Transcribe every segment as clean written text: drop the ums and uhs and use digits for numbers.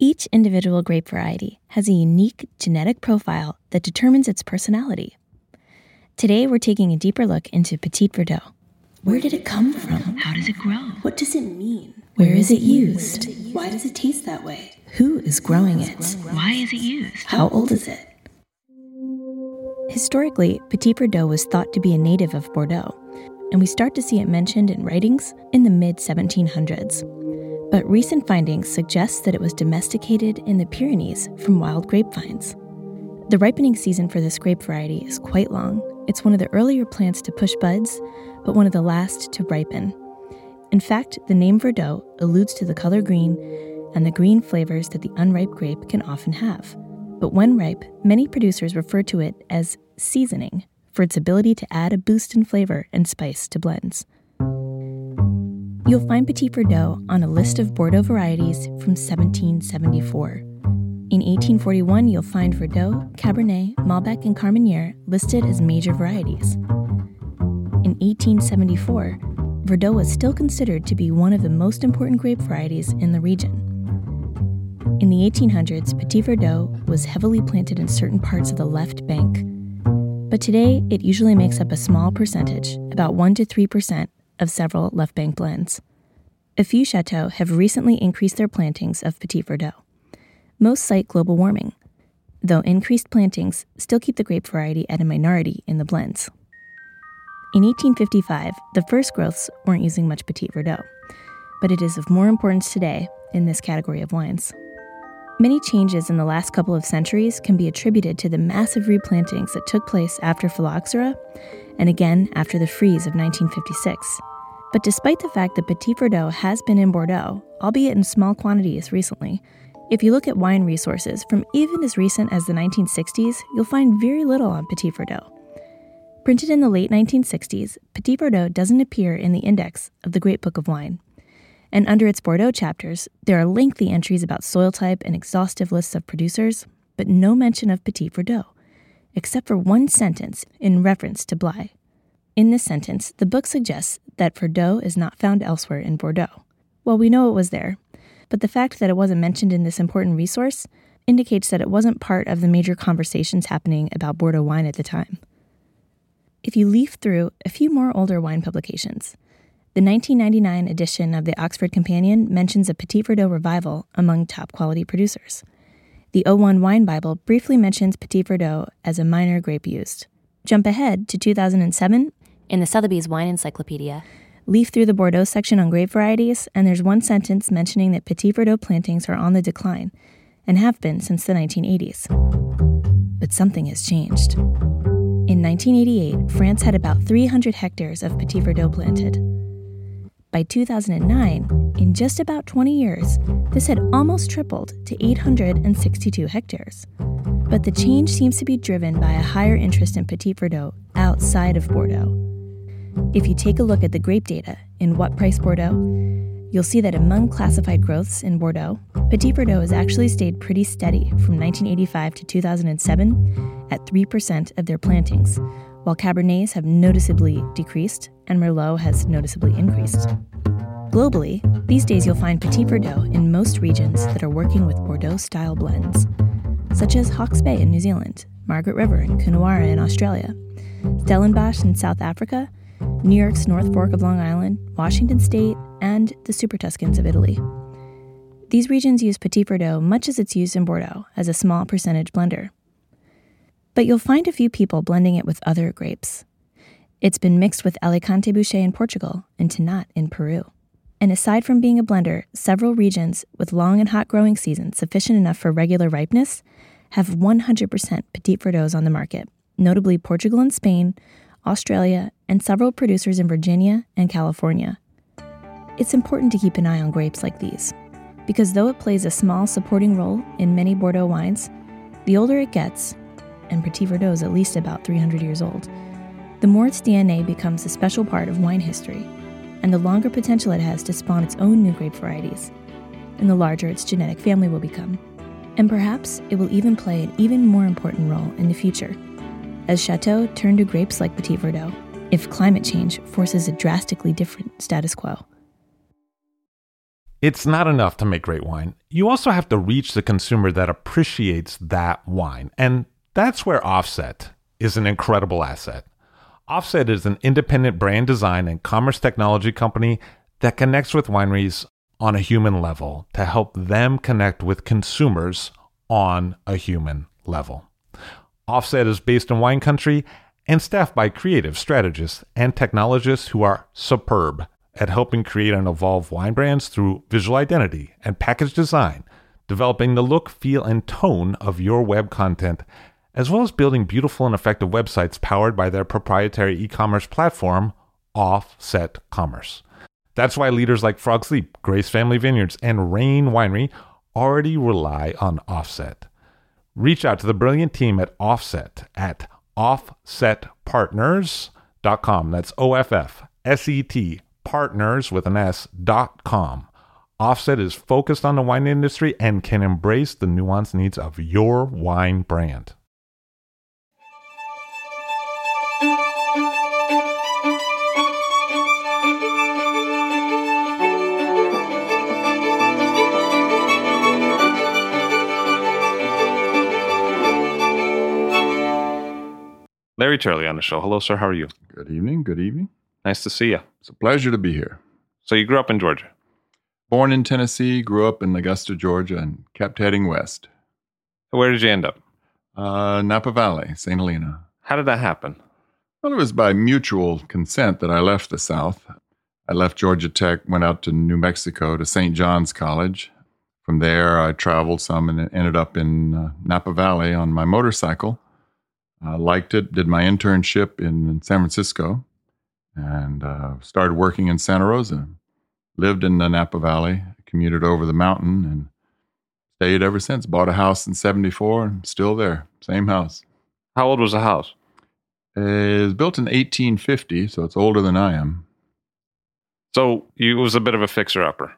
Each individual grape variety has a unique genetic profile that determines its personality. Today, we're taking a deeper look into Petit Verdot. Where did it come from? How does it grow? What does it mean? Where is it used? Why does it taste that way? Who is growing it? Why is it used? How old is it? Historically, Petit Verdot was thought to be a native of Bordeaux, and we start to see it mentioned in writings in the mid-1700s. But recent findings suggest that it was domesticated in the Pyrenees from wild grapevines. The ripening season for this grape variety is quite long. It's one of the earlier plants to push buds, but one of the last to ripen. In fact, the name Verdot alludes to the color green and the green flavors that the unripe grape can often have. But when ripe, many producers refer to it as seasoning for its ability to add a boost in flavor and spice to blends. You'll find Petit Verdot on a list of Bordeaux varieties from 1774. In 1841, you'll find Verdot, Cabernet, Malbec, and Carmenere listed as major varieties. In 1874, Verdot was still considered to be one of the most important grape varieties in the region. In the 1800s, Petit Verdot was heavily planted in certain parts of the Left Bank, but today it usually makes up a small percentage, about 1 to 3%, of several Left Bank blends. A few chateaux have recently increased their plantings of Petit Verdot. Most cite global warming, though increased plantings still keep the grape variety at a minority in the blends. In 1855, the first growths weren't using much Petit Verdot, but it is of more importance today in this category of wines. Many changes in the last couple of centuries can be attributed to the massive replantings that took place after Phylloxera and again after the freeze of 1956. But despite the fact that Petit Verdot has been in Bordeaux, albeit in small quantities recently, if you look at wine resources from even as recent as the 1960s, you'll find very little on Petit Verdot. Printed in the late 1960s, Petit Verdot doesn't appear in the index of the Great Book of Wine. And under its Bordeaux chapters, there are lengthy entries about soil type and exhaustive lists of producers, but no mention of Petit Verdot, except for one sentence in reference to Blaye. In this sentence, the book suggests that Verdot is not found elsewhere in Bordeaux. Well, we know it was there, but the fact that it wasn't mentioned in this important resource indicates that it wasn't part of the major conversations happening about Bordeaux wine at the time. If you leaf through a few more older wine publications, the 1999 edition of the Oxford Companion mentions a Petit Verdot revival among top-quality producers. The 01 Wine Bible briefly mentions Petit Verdot as a minor grape used. Jump ahead to 2007, in the Sotheby's Wine Encyclopedia. Leaf through the Bordeaux section on grape varieties, and there's one sentence mentioning that Petit Verdot plantings are on the decline, and have been since the 1980s. But something has changed. In 1988, France had about 300 hectares of Petit Verdot planted. By 2009, in just about 20 years, this had almost tripled to 862 hectares. But the change seems to be driven by a higher interest in Petit Verdot outside of Bordeaux. If you take a look at the grape data in What Price Bordeaux, you'll see that among classified growths in Bordeaux, Petit Verdot has actually stayed pretty steady from 1985 to 2007 at 3% of their plantings, while Cabernets have noticeably decreased and Merlot has noticeably increased. Globally, these days you'll find Petit Verdot in most regions that are working with Bordeaux-style blends, such as Hawke's Bay in New Zealand, Margaret River and Coonawarra in Australia, Stellenbosch in South Africa, New York's North Fork of Long Island, Washington State, and the Super Tuscans of Italy. These regions use Petit Verdot much as it's used in Bordeaux as a small percentage blender. But you'll find a few people blending it with other grapes. It's been mixed with Alicante Bouchet in Portugal and Tannat in Peru. And aside from being a blender, several regions with long and hot growing seasons sufficient enough for regular ripeness have 100% Petit Verdots on the market, notably Portugal and Spain, Australia, and several producers in Virginia and California. It's important to keep an eye on grapes like these, because though it plays a small supporting role in many Bordeaux wines, the older it gets, and Petit Verdot is at least about 300 years old, the more its DNA becomes a special part of wine history, and the longer potential it has to spawn its own new grape varieties, and the larger its genetic family will become. And perhaps it will even play an even more important role in the future, as Chateaux turn to grapes like Petit Verdot, if climate change forces a drastically different status quo. It's not enough to make great wine. You also have to reach the consumer that appreciates that wine. And that's where Offset is an incredible asset. Offset is an independent brand design and commerce technology company that connects with wineries on a human level to help them connect with consumers on a human level. Offset is based in wine country and staffed by creative strategists and technologists who are superb at helping create and evolve wine brands through visual identity and package design, developing the look, feel, and tone of your web content, as well as building beautiful and effective websites powered by their proprietary e-commerce platform, Offset Commerce. That's why leaders like Frog's Leap, Grace Family Vineyards, and Rain Winery already rely on Offset. Reach out to the brilliant team at Offset at offsetpartners.com. That's OFFSET, partners with an S.com. Offset is focused on the wine industry and can embrace the nuanced needs of your wine brand. Larry Turley on the show. Hello, sir. How are you? Good evening. Good evening. Nice to see you. It's a pleasure to be here. So you grew up in Georgia? Born in Tennessee, grew up in Augusta, Georgia, and kept heading west. Where did you end up? Napa Valley, St. Helena. How did that happen? Well, it was by mutual consent that I left the South. I left Georgia Tech, went out to New Mexico to St. John's College. From there, I traveled some and ended up in Napa Valley on my motorcycle. I liked it, did my internship in San Francisco, and started working in Santa Rosa. Lived in the Napa Valley, commuted over the mountain, and stayed ever since. Bought a house in 1974, and still there, same house. How old was the house? It was built in 1850, so it's older than I am. So it was a bit of a fixer-upper.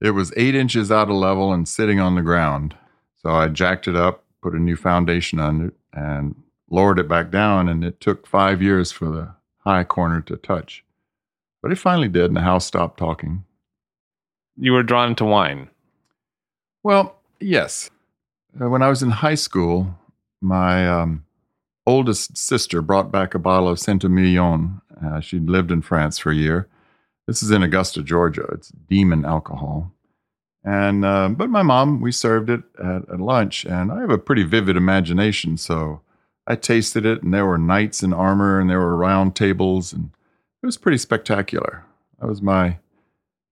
It was 8 inches out of level and sitting on the ground. So I jacked it up, put a new foundation on it, and lowered it back down, and it took 5 years for the high corner to touch. But it finally did, and the house stopped talking. You were drawn to wine? Well, yes. When I was in high school, my oldest sister brought back a bottle of Centimillon. She'd lived in France for a year. This is in Augusta, Georgia. It's demon alcohol. And but my mom, we served it at lunch, and I have a pretty vivid imagination, so I tasted it, and there were knights in armor, and there were round tables, and it was pretty spectacular. That was my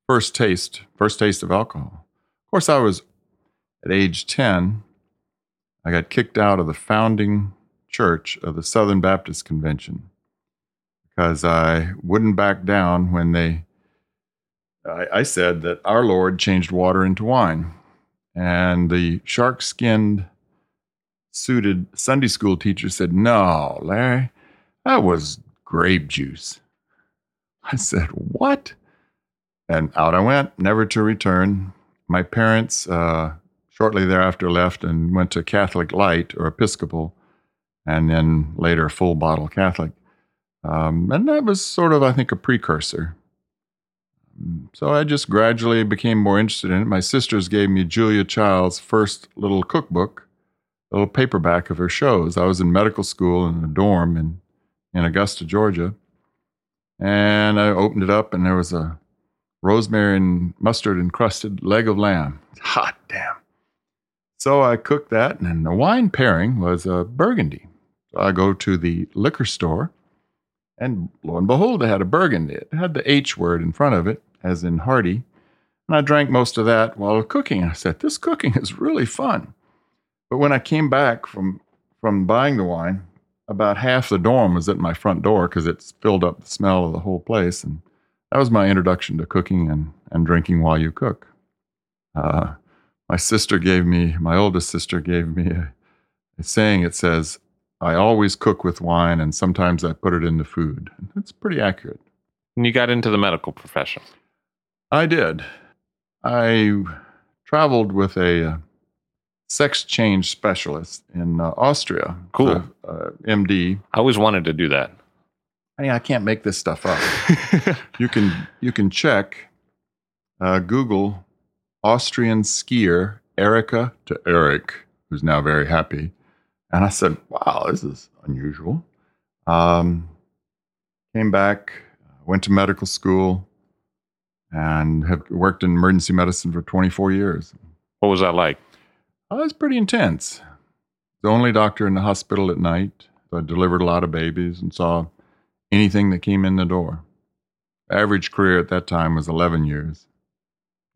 first taste of alcohol. Of course, I was at age 10. I got kicked out of the founding church of the Southern Baptist Convention because I wouldn't back down when I said that our Lord changed water into wine, and the shark-skinned, suited Sunday school teacher said, "No, Larry, that was grape juice." I said, "What?" And out I went, never to return. My parents shortly thereafter left and went to Catholic Light, or Episcopal, and then later full bottle Catholic. And that was sort of, I think, a precursor. So I just gradually became more interested in it. My sisters gave me Julia Child's first little cookbook, a little paperback of her shows. I was in medical school in a dorm in Augusta, Georgia. And I opened it up, and there was a rosemary and mustard encrusted leg of lamb. Hot damn. So I cooked that, and then the wine pairing was a Burgundy. So I go to the liquor store, and lo and behold, it had a Burgundy. It had the H word in front of it, as in hearty. And I drank most of that while cooking. I said, this cooking is really fun. But when I came back from buying the wine, about half the dorm was at my front door because it filled up the smell of the whole place. And that was my introduction to cooking and drinking while you cook. My oldest sister gave me a saying. It says, I always cook with wine, and sometimes I put it into food. It's pretty accurate. And you got into the medical profession. I did. I traveled with a sex change specialist in Austria. Cool. MD. I always wanted to do that. I can't make this stuff up. You can check, Google Austrian skier Erica to Eric, who's now very happy. And I said, wow, this is unusual. Came back, went to medical school, and have worked in emergency medicine for 24 years. What was that like? It was pretty intense. The only doctor in the hospital at night. I delivered a lot of babies and saw anything that came in the door. Average career at that time was 11 years.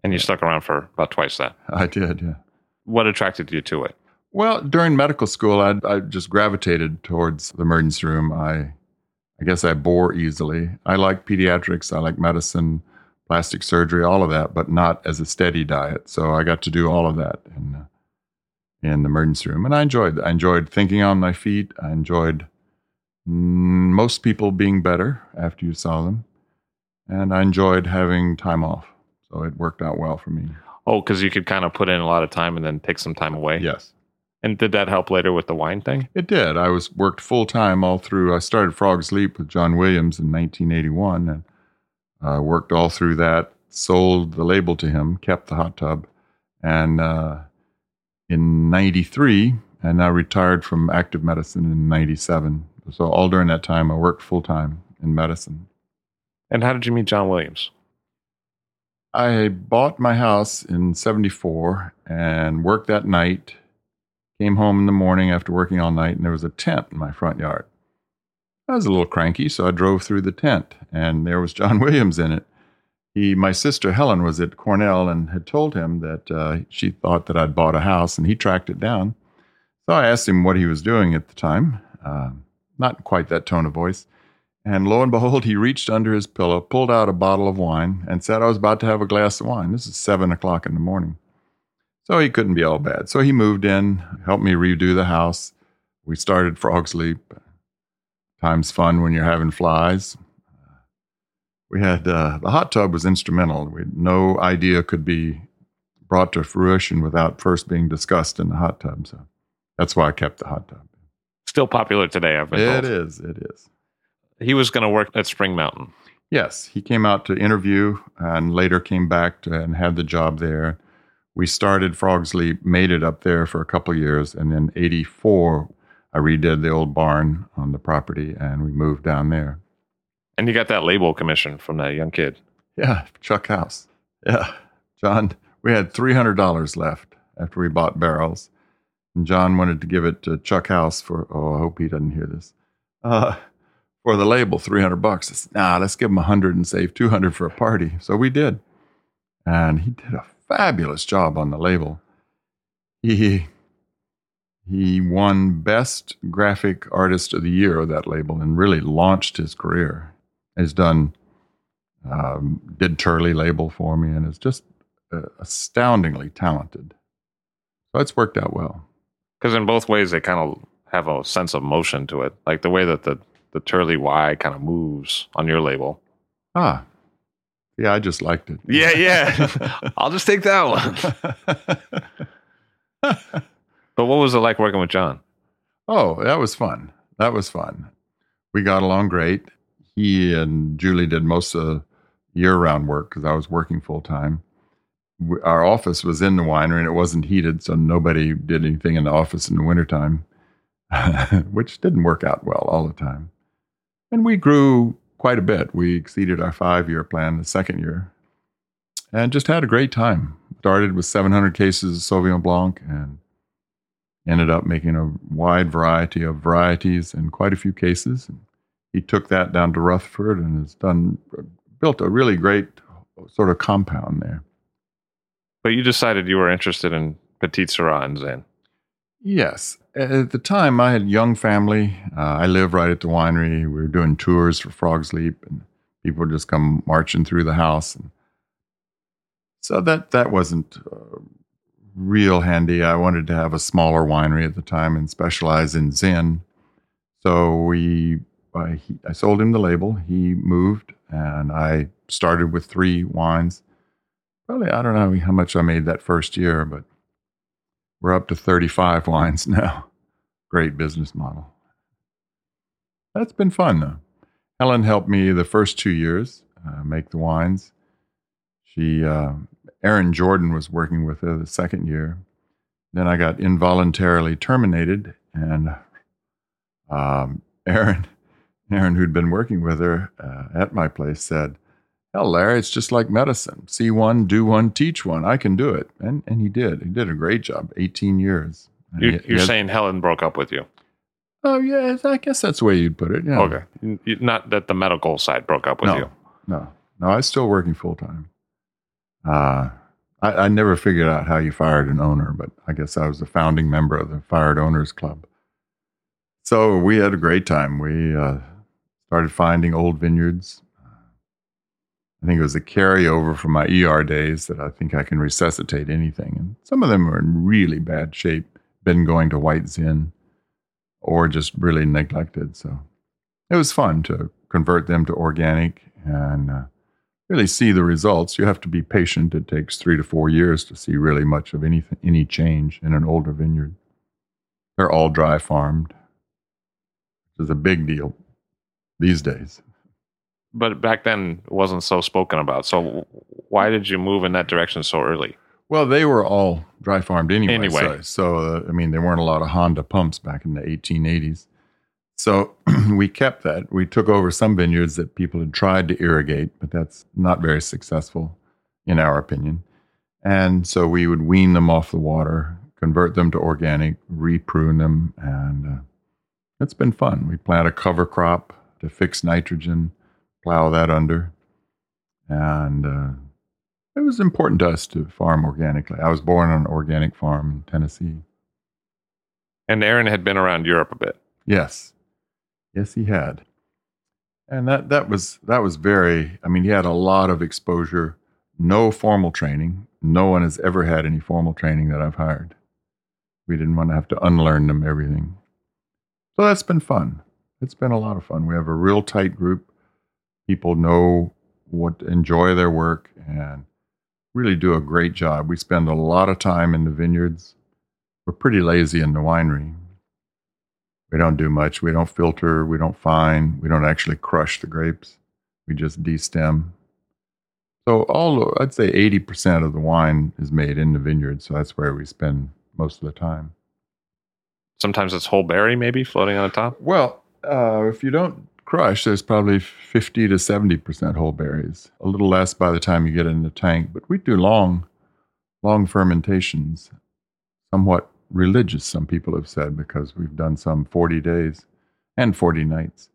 And you stuck around for about twice that. I did, yeah. What attracted you to it? Well, during medical school, I just gravitated towards the emergency room. I guess I bore easily. I like pediatrics. I like medicine, plastic surgery, all of that, but not as a steady diet. So I got to do all of that in the emergency room. And I enjoyed it. I enjoyed thinking on my feet. I enjoyed most people being better after you saw them. And I enjoyed having time off. So it worked out well for me. Oh, because you could kind of put in a lot of time and then take some time away? Yes. And did that help later with the wine thing? It did. I worked full-time all through. I started Frog's Leap with John Williams in 1981 and worked all through that, sold the label to him, kept the hot tub. And in 93, and I retired from active medicine in 97. So all during that time, I worked full-time in medicine. And how did you meet John Williams? I bought my house in 74 and worked that night. Came home in the morning after working all night, and there was a tent in my front yard. I was a little cranky, so I drove through the tent, and there was John Williams in it. My sister Helen was at Cornell and had told him that she thought that I'd bought a house, and he tracked it down. So I asked him what he was doing at the time, not quite that tone of voice. And lo and behold, he reached under his pillow, pulled out a bottle of wine, and said I was about to have a glass of wine. This is 7 o'clock in the morning. So he couldn't be all bad. So he moved in, helped me redo the house. We started Frog's Leap. Time's fun when you're having flies. We had the hot tub was instrumental. We had no idea could be brought to fruition without first being discussed in the hot tub. So that's why I kept the hot tub. Still popular today, I've been told. It is. He was going to work at Spring Mountain. Yes, he came out to interview and later came back and had the job there. We started Frog's Leap, made it up there for a couple of years, and then 84, I redid the old barn on the property, and we moved down there. And you got that label commission from that young kid. Yeah, Chuck House. Yeah, John, we had $300 left after we bought barrels, and John wanted to give it to Chuck House for, I hope he doesn't hear this, for the label, $300. I said, let's give him 100 and save 200 for a party. So we did, and he did a fabulous job on the label. He won Best Graphic Artist of the Year of that label and really launched his career. He's done, did Turley label for me, and is just astoundingly talented. So it's worked out well. Because in both ways, they kind of have a sense of motion to it. Like the way that the Turley Y kind of moves on your label. Ah, yeah, I just liked it. Yeah. I'll just take that one. But what was it like working with John? Oh, that was fun. That was fun. We got along great. He and Julie did most of the year-round work because I was working full-time. Our office was in the winery, and it wasn't heated, so nobody did anything in the office in the wintertime, which didn't work out well all the time. And we grew quite a bit. We exceeded our 5-year plan the second year and just had a great time. Started with 700 cases of Sauvignon Blanc and ended up making a wide variety of varieties and quite a few cases. And he took that down to Rutherford and has built a really great sort of compound there. But you decided you were interested in Petite Sirah and Zin. Yes. At the time, I had a young family. I lived right at the winery. We were doing tours for Frog's Leap, and people would just come marching through the house. And so that wasn't real handy. I wanted to have a smaller winery at the time and specialize in Zin. So I sold him the label. He moved, and I started with 3 wines. Probably, I don't know how much I made that first year, but we're up to 35 wines now. Great business model. That's been fun, though. Helen helped me the first 2 years make the wines. She, Ehren Jordan was working with her the second year. Then I got involuntarily terminated, and Ehren, who'd been working with her at my place, said, "Hell, Larry, it's just like medicine. See one, do one, teach one. I can do it." And he did. He did a great job, 18 years. You're saying Helen broke up with you? Oh, yeah, I guess that's the way you'd put it. Yeah. Okay. Not that the medical side broke up with you. No, I was still working full-time. I never figured out how you fired an owner, but I guess I was a founding member of the Fired Owners Club. So we had a great time. We started finding old vineyards. I think it was a carryover from my ER days that I think I can resuscitate anything. And some of them are in really bad shape, been going to white Zin or just really neglected. So it was fun to convert them to organic and really see the results. You have to be patient. It takes 3 to 4 years to see really much of anything, any change in an older vineyard. They're all dry farmed, which is a big deal these days. But back then, it wasn't so spoken about. So why did you move in that direction so early? Well, they were all dry farmed anyway. So, there weren't a lot of Honda pumps back in the 1880s. So we kept that. We took over some vineyards that people had tried to irrigate, but that's not very successful, in our opinion. And so we would wean them off the water, convert them to organic, reprune them, and it's been fun. We plant a cover crop to fix nitrogen, plow that under, and it was important to us to farm organically. I was born on an organic farm in Tennessee. And Ehren had been around Europe a bit. Yes, he had, and that was very. He had a lot of exposure. No formal training. No one has ever had any formal training that I've hired. We didn't want to have to unlearn them everything. So that's been fun. It's been a lot of fun. We have a real tight group. People know what, enjoy their work, and really do a great job. We spend a lot of time in the vineyards. We're pretty lazy in the winery. We don't do much. We don't filter. We don't fine. We don't actually crush the grapes. We just destem. So I'd say 80% of the wine is made in the vineyard, so that's where we spend most of the time. Sometimes it's whole berry maybe floating on the top? Well, if you don't crush, there's probably 50 to 70% whole berries. A little less by the time you get in the tank, but we do long fermentations, somewhat religious, some people have said, because we've done some 40 days and 40 nights.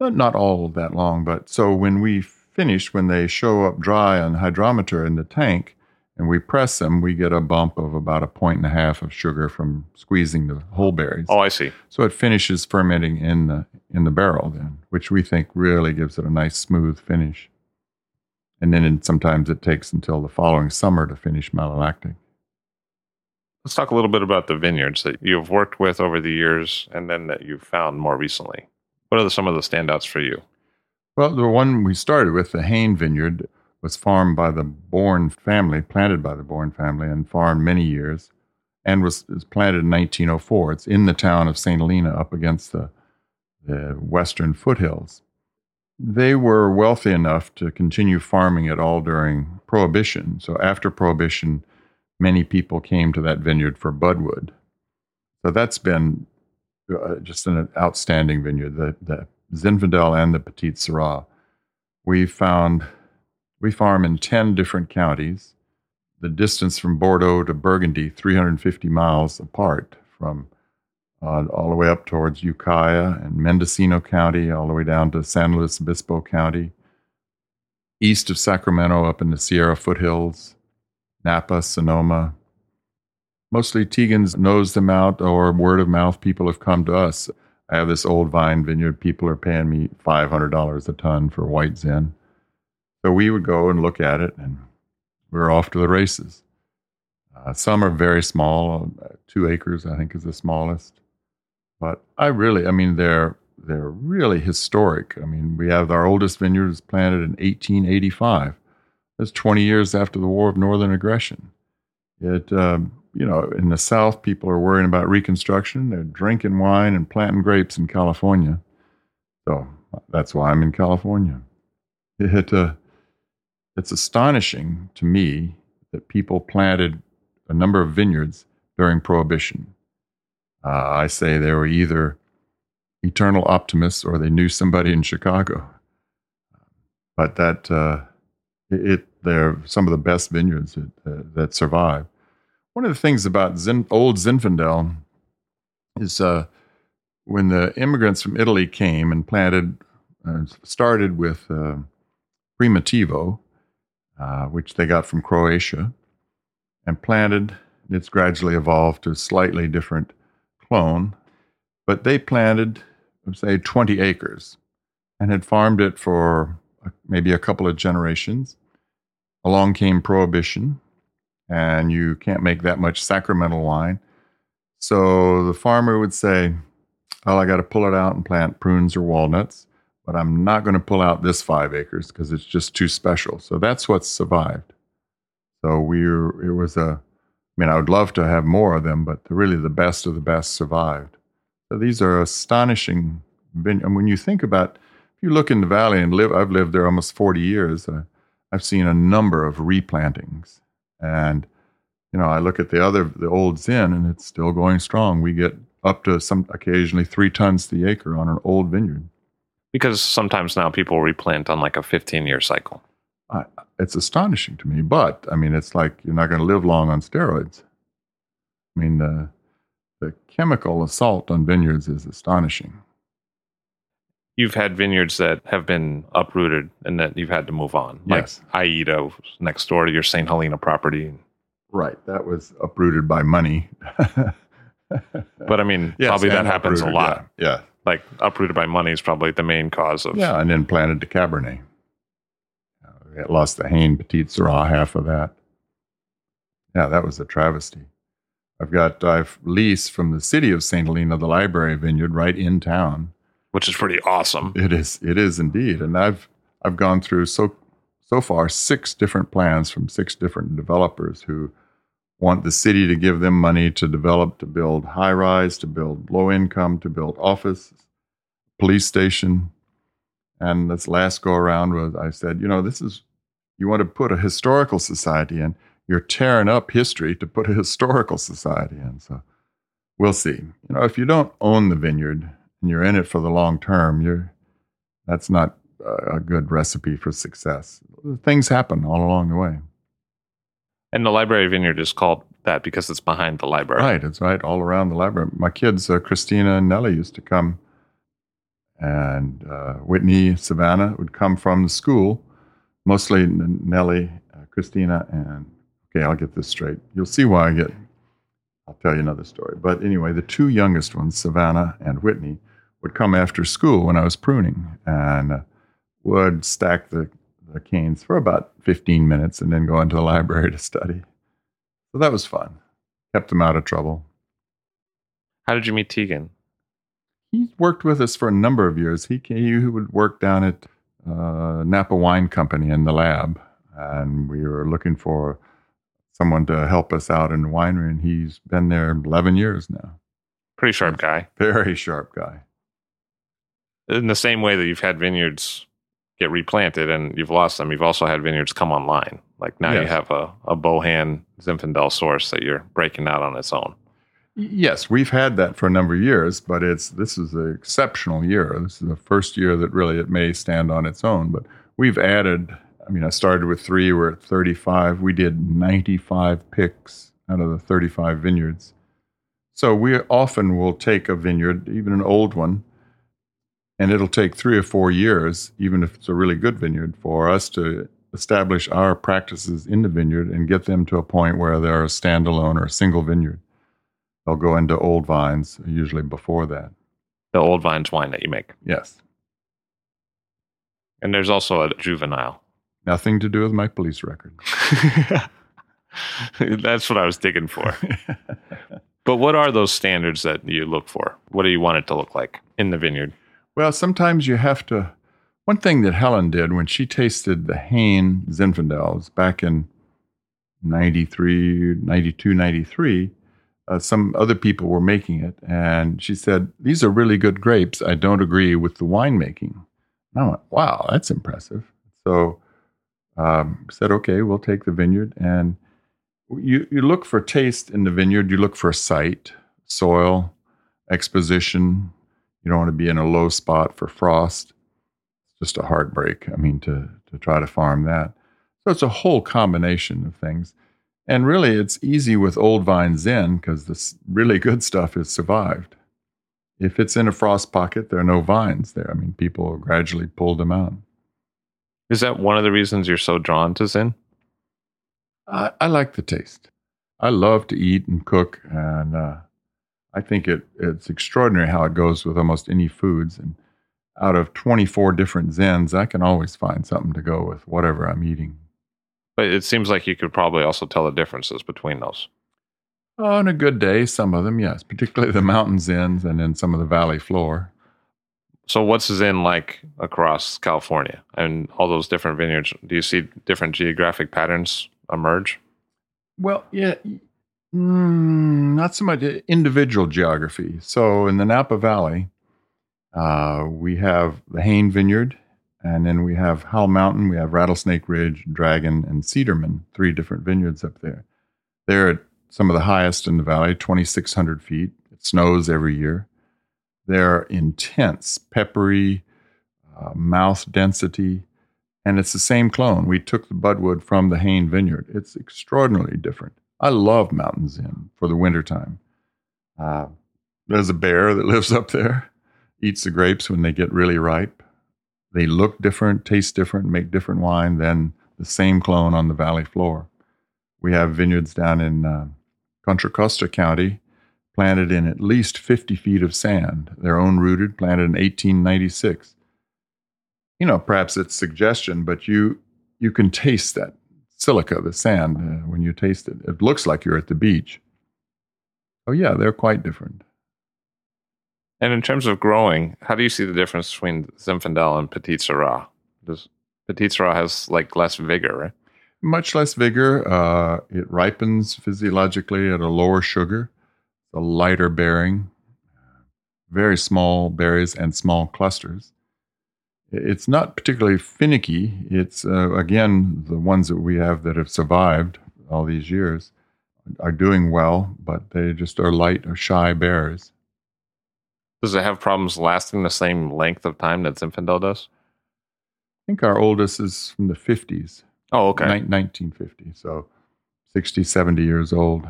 But not all that long, but so when we finish, when they show up dry on the hydrometer in the tank and we press them, we get a bump of about 1.5 points of sugar from squeezing the whole berries. Oh, I see. So it finishes fermenting in the barrel then, which we think really gives it a nice smooth finish. And then sometimes it takes until the following summer to finish malolactic. Let's talk a little bit about the vineyards that you've worked with over the years and then that you've found more recently. What are some of the standouts for you? Well, the one we started with, the Haynes Vineyard, was farmed by the Bourne family, planted by the Bourne family, and farmed many years. and was planted in 1904. It's in the town of St. Helena up against the western foothills. They were wealthy enough to continue farming it all during Prohibition. So after Prohibition, many people came to that vineyard for budwood. So that's been just an outstanding vineyard, the Zinfandel and the Petite Sirah. We farm in 10 different counties. The distance from Bordeaux to Burgundy, 350 miles apart, from all the way up towards Ukiah and Mendocino County, all the way down to San Luis Obispo County, east of Sacramento up in the Sierra foothills, Napa, Sonoma. Mostly Tegans knows them out, or word of mouth, people have come to us. I have this old vine vineyard. People are paying me $500 a ton for white zin. So we would go and look at it, and we're off to the races. Some are very small, 2 acres, I think, is the smallest. But they're really historic. I mean, we have our oldest vineyard was planted in 1885. That's 20 years after the War of Northern Aggression. It, in the South, people are worrying about Reconstruction. They're drinking wine and planting grapes in California. So that's why I'm in California. It's astonishing to me that people planted a number of vineyards during Prohibition. I say they were either eternal optimists or they knew somebody in Chicago. But they're some of the best vineyards that survive. One of the things about old Zinfandel is when the immigrants from Italy came and started with Primitivo, which they got from Croatia, and planted. It's gradually evolved to a slightly different clone, but they planted, say, 20 acres and had farmed it for maybe a couple of generations. Along came Prohibition, and you can't make that much sacramental wine. So the farmer would say, well, I got to pull it out and plant prunes or walnuts, but I'm not going to pull out this 5 acres because it's just too special. So that's what's survived. So I would love to have more of them, but really the best of the best survived. So these are astonishing. And when you think about, if you look in the valley and I've lived there almost 40 years. I've seen a number of replantings, and I look at the old Zin, and it's still going strong. We get up to occasionally 3 tons to the acre on an old vineyard. Because sometimes now people replant on like a 15-year cycle. It's astonishing to me, but it's like you're not going to live long on steroids. The chemical assault on vineyards is astonishing. You've had vineyards that have been uprooted and that you've had to move on. Yes. Like Aida next door to your St. Helena property. Right. That was uprooted by money. But probably that happens a lot. Yeah. Like uprooted by money is probably the main cause of... Yeah, and then planted to Cabernet. It lost the Haynes Petite Sirah, half of that. Yeah, that was a travesty. I've leased from the city of St. Helena, the library vineyard right in town. Which is pretty awesome. It is indeed. And I've gone through so far 6 different plans from 6 different developers who want the city to give them money to develop, to build high-rise, to build low-income, to build office, police station. And this last go-around was, I said, you want to put a historical society in, you're tearing up history to put a historical society in. So we'll see. If you don't own the vineyard, and you're in it for the long term, that's not a good recipe for success. Things happen all along the way. And the library vineyard is called that because it's behind the library. Right, it's right all around the library. My kids, Christina and Nellie, used to come, and Whitney, Savannah, would come from the school, mostly Nellie, Christina, and... Okay, I'll get this straight. You'll see why I'll tell you another story. But anyway, the 2 youngest ones, Savannah and Whitney, would come after school when I was pruning and would stack the canes for about 15 minutes and then go into the library to study. So that was fun. Kept them out of trouble. How did you meet Tegan? He worked with us for a number of years. He would work down at Napa Wine Company in the lab, and we were looking for someone to help us out in the winery, and he's been there 11 years now. Pretty sharp guy. Very sharp guy. In the same way that you've had vineyards get replanted and you've lost them, you've also had vineyards come online. Like now you have a Bohan Zinfandel source that you're breaking out on its own. Yes, we've had that for a number of years, but this is an exceptional year. This is the first year that really it may stand on its own. But we've added, I mean, I started with 3, we're at 35. We did 95 picks out of the 35 vineyards. So we often will take a vineyard, even an old one, and it'll take 3 or 4 years, even if it's a really good vineyard, for us to establish our practices in the vineyard and get them to a point where they're a standalone or a single vineyard. They'll go into old vines, usually before that. The old vines wine that you make. Yes. And there's also a juvenile. Nothing to do with my police record. That's what I was digging for. But what are those standards that you look for? What do you want it to look like in the vineyard? Well, sometimes you have to... One thing that Helen did when she tasted the Haynes Zinfandels back in 92, 93, some other people were making it, and she said, these are really good grapes. I don't agree with the winemaking. And I went, wow, that's impressive. So I said, okay, we'll take the vineyard. And you look for taste in the vineyard. You look for site, soil, exposition. You don't want to be in a low spot for frost. Just a heartbreak, I mean, to try to farm that. So it's a whole combination of things. And really, it's easy with old vines in because the really good stuff has survived. If it's in a frost pocket, there are no vines there. I mean, people gradually pulled them out. Is that one of the reasons you're so drawn to Zin? I like the taste. I love to eat and cook, and I think it's extraordinary how it goes with almost any foods. And out of 24 different Zins, I can always find something to go with whatever I'm eating. But it seems like you could probably also tell the differences between those. On a good day, some of them, yes, particularly the mountain Zins and then some of the valley floor. So what's Zin like across California and all those different vineyards? Do you see different geographic patterns emerge? Well, yeah, not so much individual geography. So in the Napa Valley, we have the Haynes Vineyard, and then we have Howell Mountain, we have Rattlesnake Ridge, Dragon, and Cedarman, 3 different vineyards up there. They're at some of the highest in the valley, 2,600 feet. It snows every year. They're intense, peppery, mouth density, and it's the same clone. We took the budwood from the Haynes Vineyard. It's extraordinarily different. I love Mountain Zin for the wintertime. There's a bear that lives up there. Eats the grapes when they get really ripe. They look different, taste different, make different wine than the same clone on the valley floor. We have vineyards down in Contra Costa County, planted in at least 50 feet of sand. They're own-rooted, planted in 1896. You know, perhaps it's suggestion, but you can taste that silica, the sand, when you taste it. It looks like you're at the beach. Oh yeah, they're quite different. And in terms of growing, how do you see the difference between Zinfandel and Petite Sirah? Does Petite Sirah has like less vigor, right? Much less vigor. It ripens physiologically at a lower sugar, a lighter bearing, very small berries and small clusters. It's not particularly finicky. It's, again, the ones that we have that have survived all these years are doing well, but they just are light or shy bears. Does it have problems lasting the same length of time that Zinfandel does? I think our oldest is from the 50s. Oh, okay. 1950, so 60, 70 years old.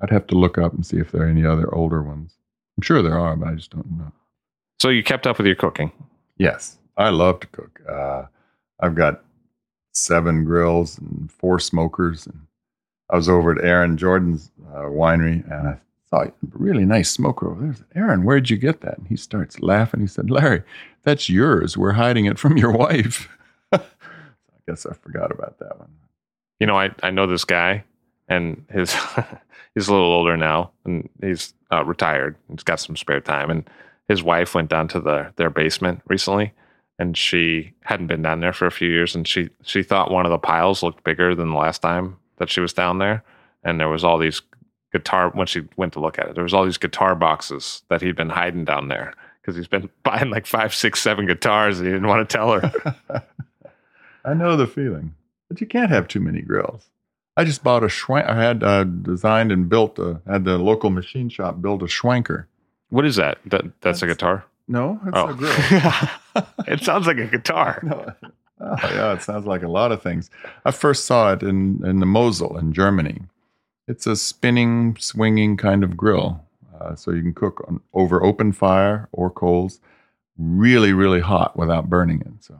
I'd have to look up and see if there are any other older ones. I'm sure there are, but I just don't know. So you kept up with your cooking? Yes. I love to cook. I've got 7 grills and 4 smokers. And I was over at Ehren Jordan's winery, and I saw a really nice smoker over there. I said, Ehren, where'd you get that? And he starts laughing. He said, Larry, that's yours. We're hiding it from your wife. I guess I forgot about that one. You know, I know this guy, and his he's a little older now, and he's retired. He's got some spare time. And his wife went down to their basement recently, and she hadn't been down there for a few years, and she thought one of the piles looked bigger than the last time that she was down there, and there was all these guitar, when she went to look at it, there was all these guitar boxes that he'd been hiding down there because he's been buying like 5, 6, 7 guitars and he didn't want to tell her. I know the feeling, but you can't have too many grills. I just bought a Schwanker. I had designed and built, had the local machine shop build a Schwanker. What is that? That's a guitar? No, it's a grill. It sounds like a guitar. No. Oh, yeah, it sounds like a lot of things. I first saw it in the Mosel in Germany. It's a spinning, swinging kind of grill. So you can cook over open fire or coals really, really hot without burning it. So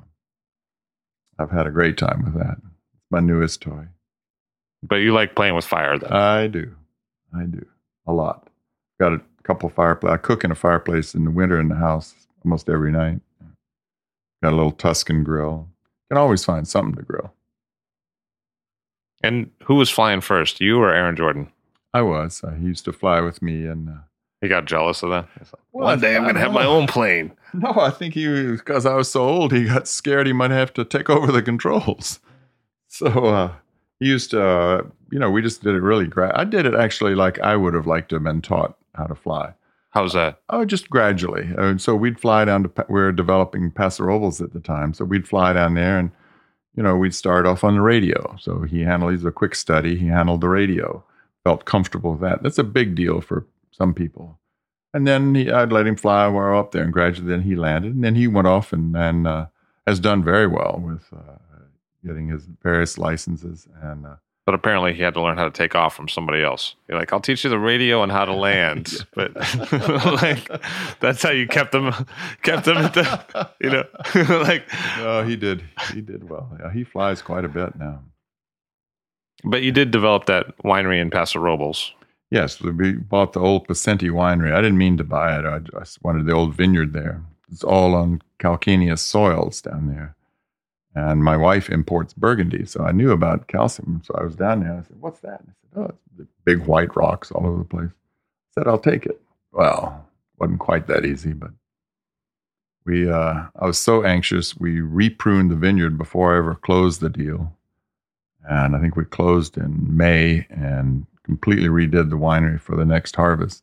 I've had a great time with that. It's my newest toy. But you like playing with fire, though. I do. A lot. Got a couple fireplaces. I cook in a fireplace in the winter in the house almost every night. Got a little Tuscan grill. Can always find something to grill. And who was flying first, you or Ehren Jordan? I was. He used to fly with me, and he got jealous of that. He's like, one day I'm going to have my own plane. No, I think because I was so old, he got scared he might have to take over the controls. So he used to, we just did it really. I did it actually like I would have liked to have been taught how to fly. How's that? Oh, just gradually. And so we'd fly down to, we were developing Paso Robles at the time. So we'd fly down there and, we'd start off on the radio. So he's a quick study. He handled the radio, felt comfortable with that. That's a big deal for some people. And then I'd let him fly while we were up there, and gradually then he landed. And then he went off and has done very well with getting his various licenses. And but apparently he had to learn how to take off from somebody else. You're like, I'll teach you the radio and how to land. Yeah. But that's how you kept them at the, No, he did well. Yeah, he flies quite a bit now. But you did develop that winery in Paso Robles. Yes, we bought the old Pacenti winery. I didn't mean to buy it. I just wanted the old vineyard there. It's all on calcaneous soils down there. And my wife imports Burgundy, so I knew about calcium. So I was down there. I said, what's that? And I said, oh, it's the big white rocks all over the place. I said, I'll take it. Well, it wasn't quite that easy, but I was so anxious. We repruned the vineyard before I ever closed the deal. And I think we closed in May and completely redid the winery for the next harvest.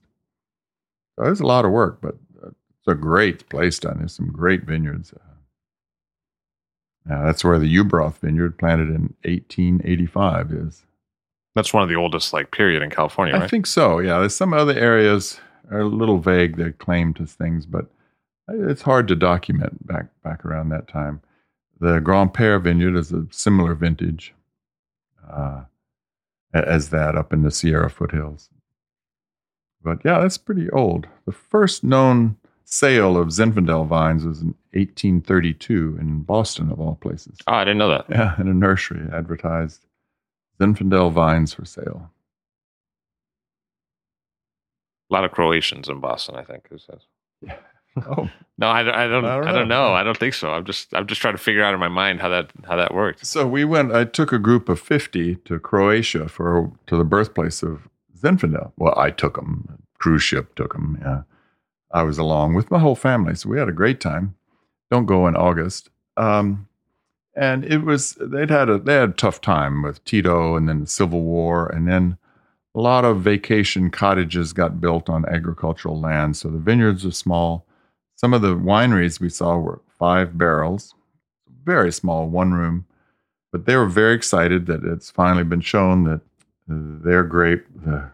So it was a lot of work, but it's a great place down there. There's some great vineyards. That's where the Ubroth vineyard planted in 1885 is. That's one of the oldest period in California, right? I think so, yeah. There's some other areas are a little vague that claim to things, but it's hard to document back around that time. The Grand Père vineyard is a similar vintage as that up in the Sierra foothills. But yeah, that's pretty old. The first known sale of Zinfandel vines was in 1832 in Boston, of all places. Oh, I didn't know that. Yeah, in a nursery advertised Zinfandel vines for sale. A lot of Croatians in Boston, I think. Who says? Yeah. Oh. No, I don't know. I don't think so. I'm just trying to figure out in my mind how that worked. So I took a group of 50 to Croatia to the birthplace of Zinfandel. Well, I took them. Cruise ship took them. Yeah. I was along with my whole family, so we had a great time. Don't go in August. And it was they had a tough time with Tito and then the Civil War, and then a lot of vacation cottages got built on agricultural land, so the vineyards are small. Some of the wineries we saw were 5 barrels, very small, 1 room, but they were very excited that it's finally been shown that their grape, the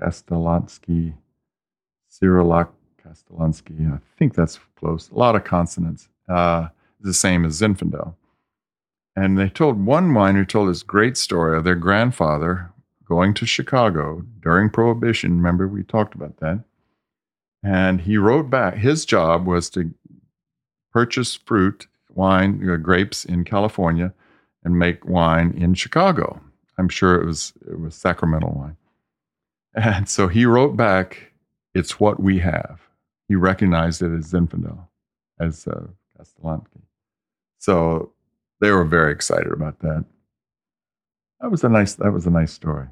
Castellansky, I think that's close. A lot of consonants. The same as Zinfandel. And they told one winery told this great story of their grandfather going to Chicago during Prohibition. Remember, we talked about that. And he wrote back. His job was to purchase grapes in California and make wine in Chicago. I'm sure it was Sacramento wine. And so he wrote back, it's what we have. He recognized it as Zinfandel, as Castellanski. So they were very excited about that. That was a nice story.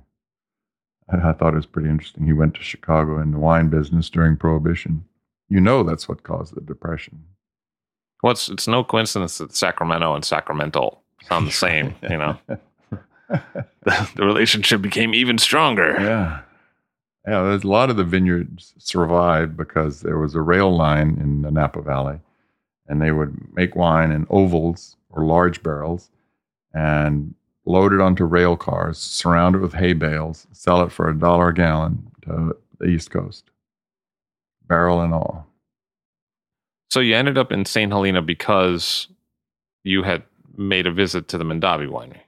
I thought it was pretty interesting. He went to Chicago in the wine business during Prohibition. That's what caused the Depression. Well, it's no coincidence that Sacramento and Sacramental sound the same. the relationship became even stronger. Yeah, a lot of the vineyards survived because there was a rail line in the Napa Valley, and they would make wine in ovals or large barrels and load it onto rail cars, surround it with hay bales, sell it for $1 a gallon to the East Coast, barrel and all. So you ended up in St. Helena because you had made a visit to the Mondavi winery.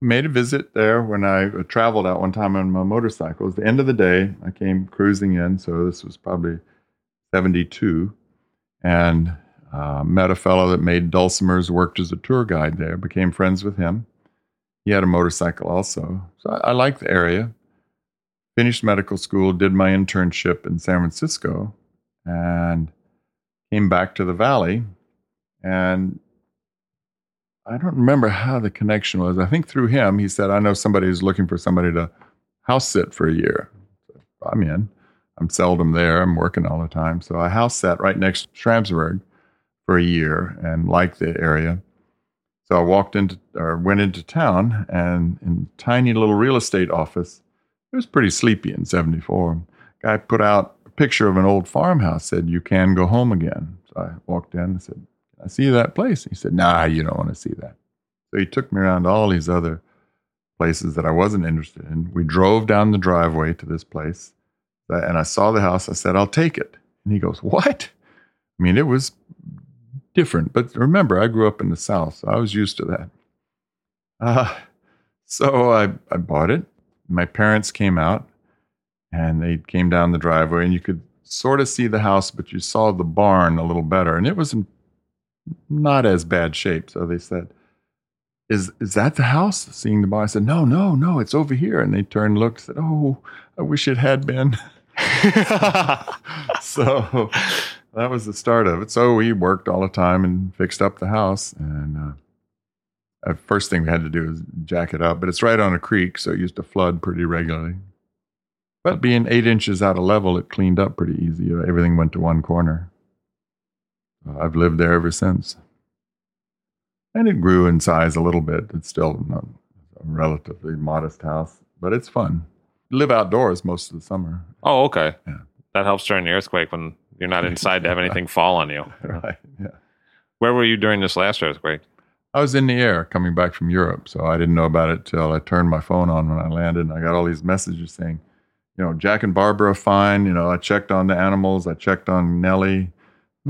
Made a visit there when I traveled out one time on my motorcycle. It was the end of the day. I came cruising in, so this was probably 72, and met a fellow that made dulcimers, worked as a tour guide there, became friends with him. He had a motorcycle also. So I liked the area. Finished medical school, did my internship in San Francisco, and came back to the valley, and I don't remember how the connection was. I think through him, he said, I know somebody who's looking for somebody to house sit for a year. So I'm in. I'm seldom there. I'm working all the time. So I house sat right next to Schramsberg for a year and liked the area. So I went into town, and in a tiny little real estate office, it was pretty sleepy in 74. A guy put out a picture of an old farmhouse, said, you can go home again. So I walked in and said, I see that place. He said, nah, you don't want to see that. So he took me around all these other places that I wasn't interested in. We drove down the driveway to this place, and I saw the house. I said, I'll take it. And he goes, what? I mean, it was different. But remember, I grew up in the South, so I was used to that. So I bought it. My parents came out, and they came down the driveway, and you could sort of see the house, but you saw the barn a little better. And it was not as bad shape. So they said, is that the house? Seeing the barn, I said, no, it's over here. And they turned, looked, said, oh, I wish it had been. So that was the start of it. So we worked all the time and fixed up the house. And the first thing we had to do was jack it up. But it's right on a creek, so it used to flood pretty regularly. But being 8 inches out of level, it cleaned up pretty easy. Everything went to one corner. I've lived there ever since. And it grew in size a little bit. It's still a relatively modest house, but it's fun. You live outdoors most of the summer. Oh, okay. Yeah. That helps during the earthquake when you're not inside to have anything fall on you. Right, yeah. Where were you during this last earthquake? I was in the air coming back from Europe, so I didn't know about it till I turned my phone on when I landed, and I got all these messages saying, Jack and Barbara fine. I checked on the animals. I checked on Nellie.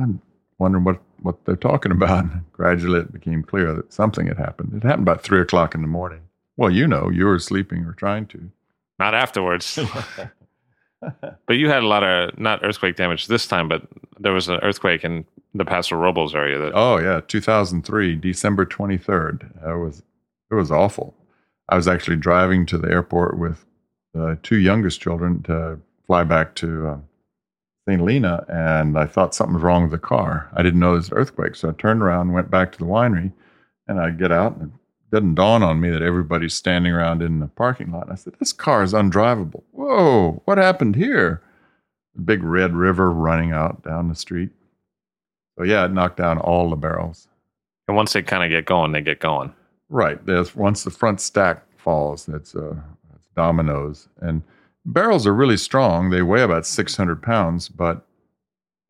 I'm wondering what they're talking about. Gradually, it became clear that something had happened. It happened about 3 o'clock in the morning. Well, you were sleeping or trying to. Not afterwards. But you had a lot of, not earthquake damage this time, but there was an earthquake in the Paso Robles area. Oh, yeah, 2003, December 23rd. It was awful. I was actually driving to the airport with the two youngest children to fly back to St. Helena, and I thought something was wrong with the car. I didn't know there was an earthquake, so I turned around and went back to the winery, and I get out, and it didn't dawn on me that everybody's standing around in the parking lot. And I said, this car is undrivable. Whoa, what happened here? The big red river running out down the street. So yeah, it knocked down all the barrels. And once they kind of get going, they get going. Right. Once the front stack falls, it's dominoes. And barrels are really strong. They weigh about 600 pounds, but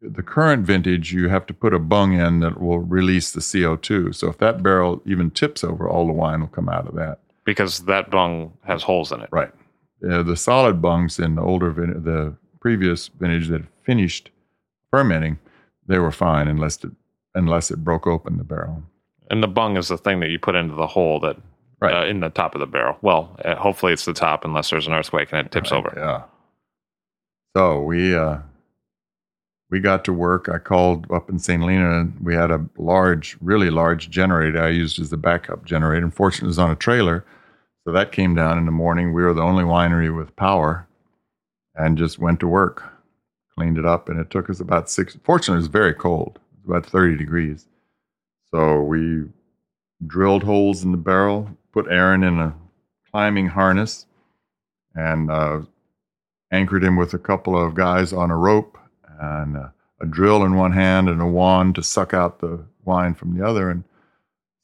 the current vintage, you have to put a bung in that will release the CO2. So if that barrel even tips over, all the wine will come out of that. Because that bung has holes in it. Right. The solid bungs in the previous vintage that finished fermenting, they were fine unless it broke open the barrel. And the bung is the thing that you put into the hole that... Right. In the top of the barrel. Well, hopefully it's the top unless there's an earthquake and it tips over. Yeah. So we got to work. I called up in St. Helena, and we had a really large generator I used as a backup generator. Unfortunately, it was on a trailer. So that came down in the morning. We were the only winery with power and just went to work, cleaned it up, and it took us about fortunately, it was very cold, about 30 degrees. So we drilled holes in the barrel, put Ehren in a climbing harness, and anchored him with a couple of guys on a rope and a drill in one hand and a wand to suck out the wine from the other, and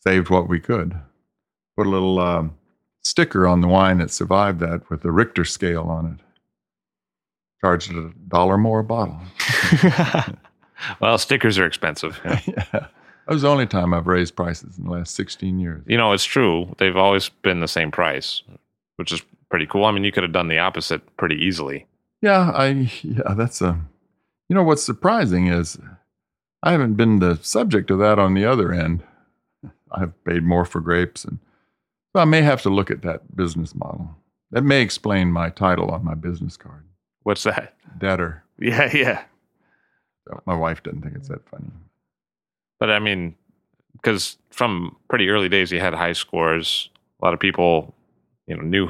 saved what we could. Put a little sticker on the wine that survived that with a Richter scale on it. Charged $1 more a bottle. Well, stickers are expensive. Yeah. Yeah. That was the only time I've raised prices in the last 16 years. You know, it's true. They've always been the same price, which is pretty cool. I mean, you could have done the opposite pretty easily. Yeah, that's a... You know, what's surprising is I haven't been the subject of that on the other end. I've paid more for grapes, and so I may have to look at that business model. That may explain my title on my business card. What's that? Debtor. Yeah. My wife doesn't think it's that funny. But I mean, because from pretty early days, he had high scores. A lot of people, you know, knew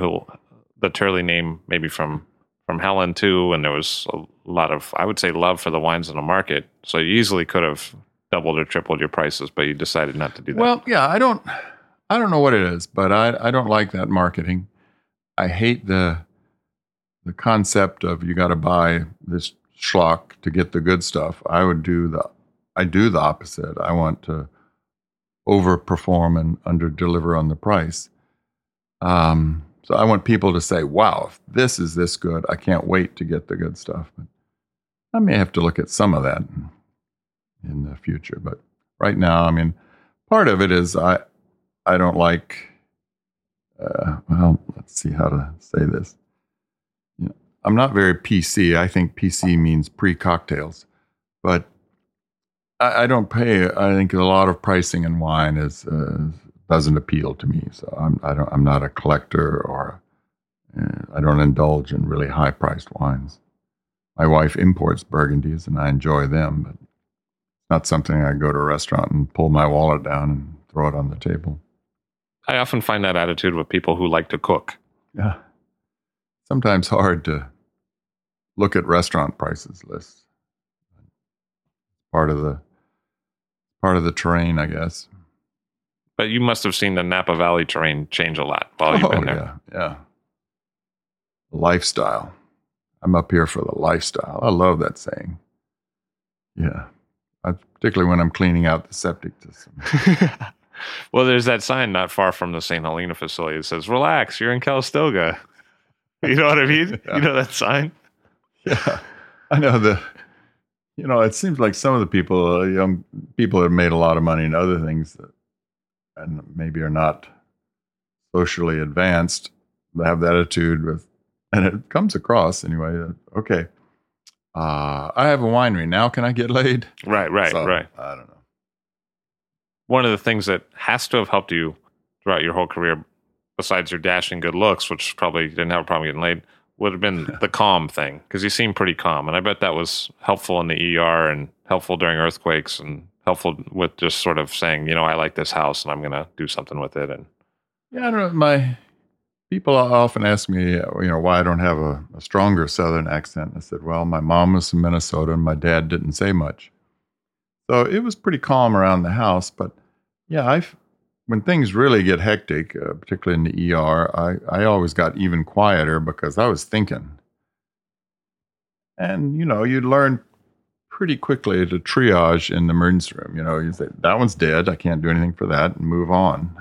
the Turley name maybe from Helen too, and there was a lot of, I would say, love for the wines in the market. So you easily could have doubled or tripled your prices, but you decided not to do that. Well, yeah, I don't know what it is, but I don't like that marketing. I hate the concept of you got to buy this schlock to get the good stuff. I do the opposite. I want to overperform and underdeliver on the price. So I want people to say, wow, if this is this good, I can't wait to get the good stuff. But I may have to look at some of that in the future. But right now, I mean, part of it is I don't like, well, let's see how to say this. You know, I'm not very PC. I think PC means pre-cocktails. But I don't pay. I think a lot of pricing in wine is doesn't appeal to me. So I'm not a collector, or I don't indulge in really high-priced wines. My wife imports Burgundies, and I enjoy them, but it's not something I go to a restaurant and pull my wallet down and throw it on the table. I often find that attitude with people who like to cook. Yeah, sometimes hard to look at restaurant prices lists. Part of the terrain, I guess. But you must have seen the Napa Valley terrain change a lot while you've been there. Yeah. The lifestyle. I'm up here for the lifestyle. I love that saying. Yeah. Particularly when I'm cleaning out the septic system. Well, there's that sign not far from the St. Helena facility that says, relax, you're in Calistoga. You know what I mean? Yeah. You know that sign? Yeah. I know the... You know, it seems like some of the people, young people have made a lot of money in other things that, and maybe are not socially advanced. They have that attitude with, and it comes across anyway. Okay. I have a winery. Now can I get laid? Right. I don't know. One of the things that has to have helped you throughout your whole career, besides your dashing good looks, which probably you didn't have a problem getting laid, would have been the calm thing, because you seemed pretty calm. And I bet that was helpful in the ER and helpful during earthquakes and helpful with just sort of saying, you know, I like this house and I'm going to do something with it. And yeah, I don't know. My people often ask me, you know, why I don't have a stronger Southern accent. I said, well, my mom was from Minnesota and my dad didn't say much. So it was pretty calm around the house. But yeah, when things really get hectic, particularly in the ER, I always got even quieter because I was thinking. And, you know, you'd learn pretty quickly to triage in the emergency room. You know, you say, that one's dead. I can't do anything for that, and move on.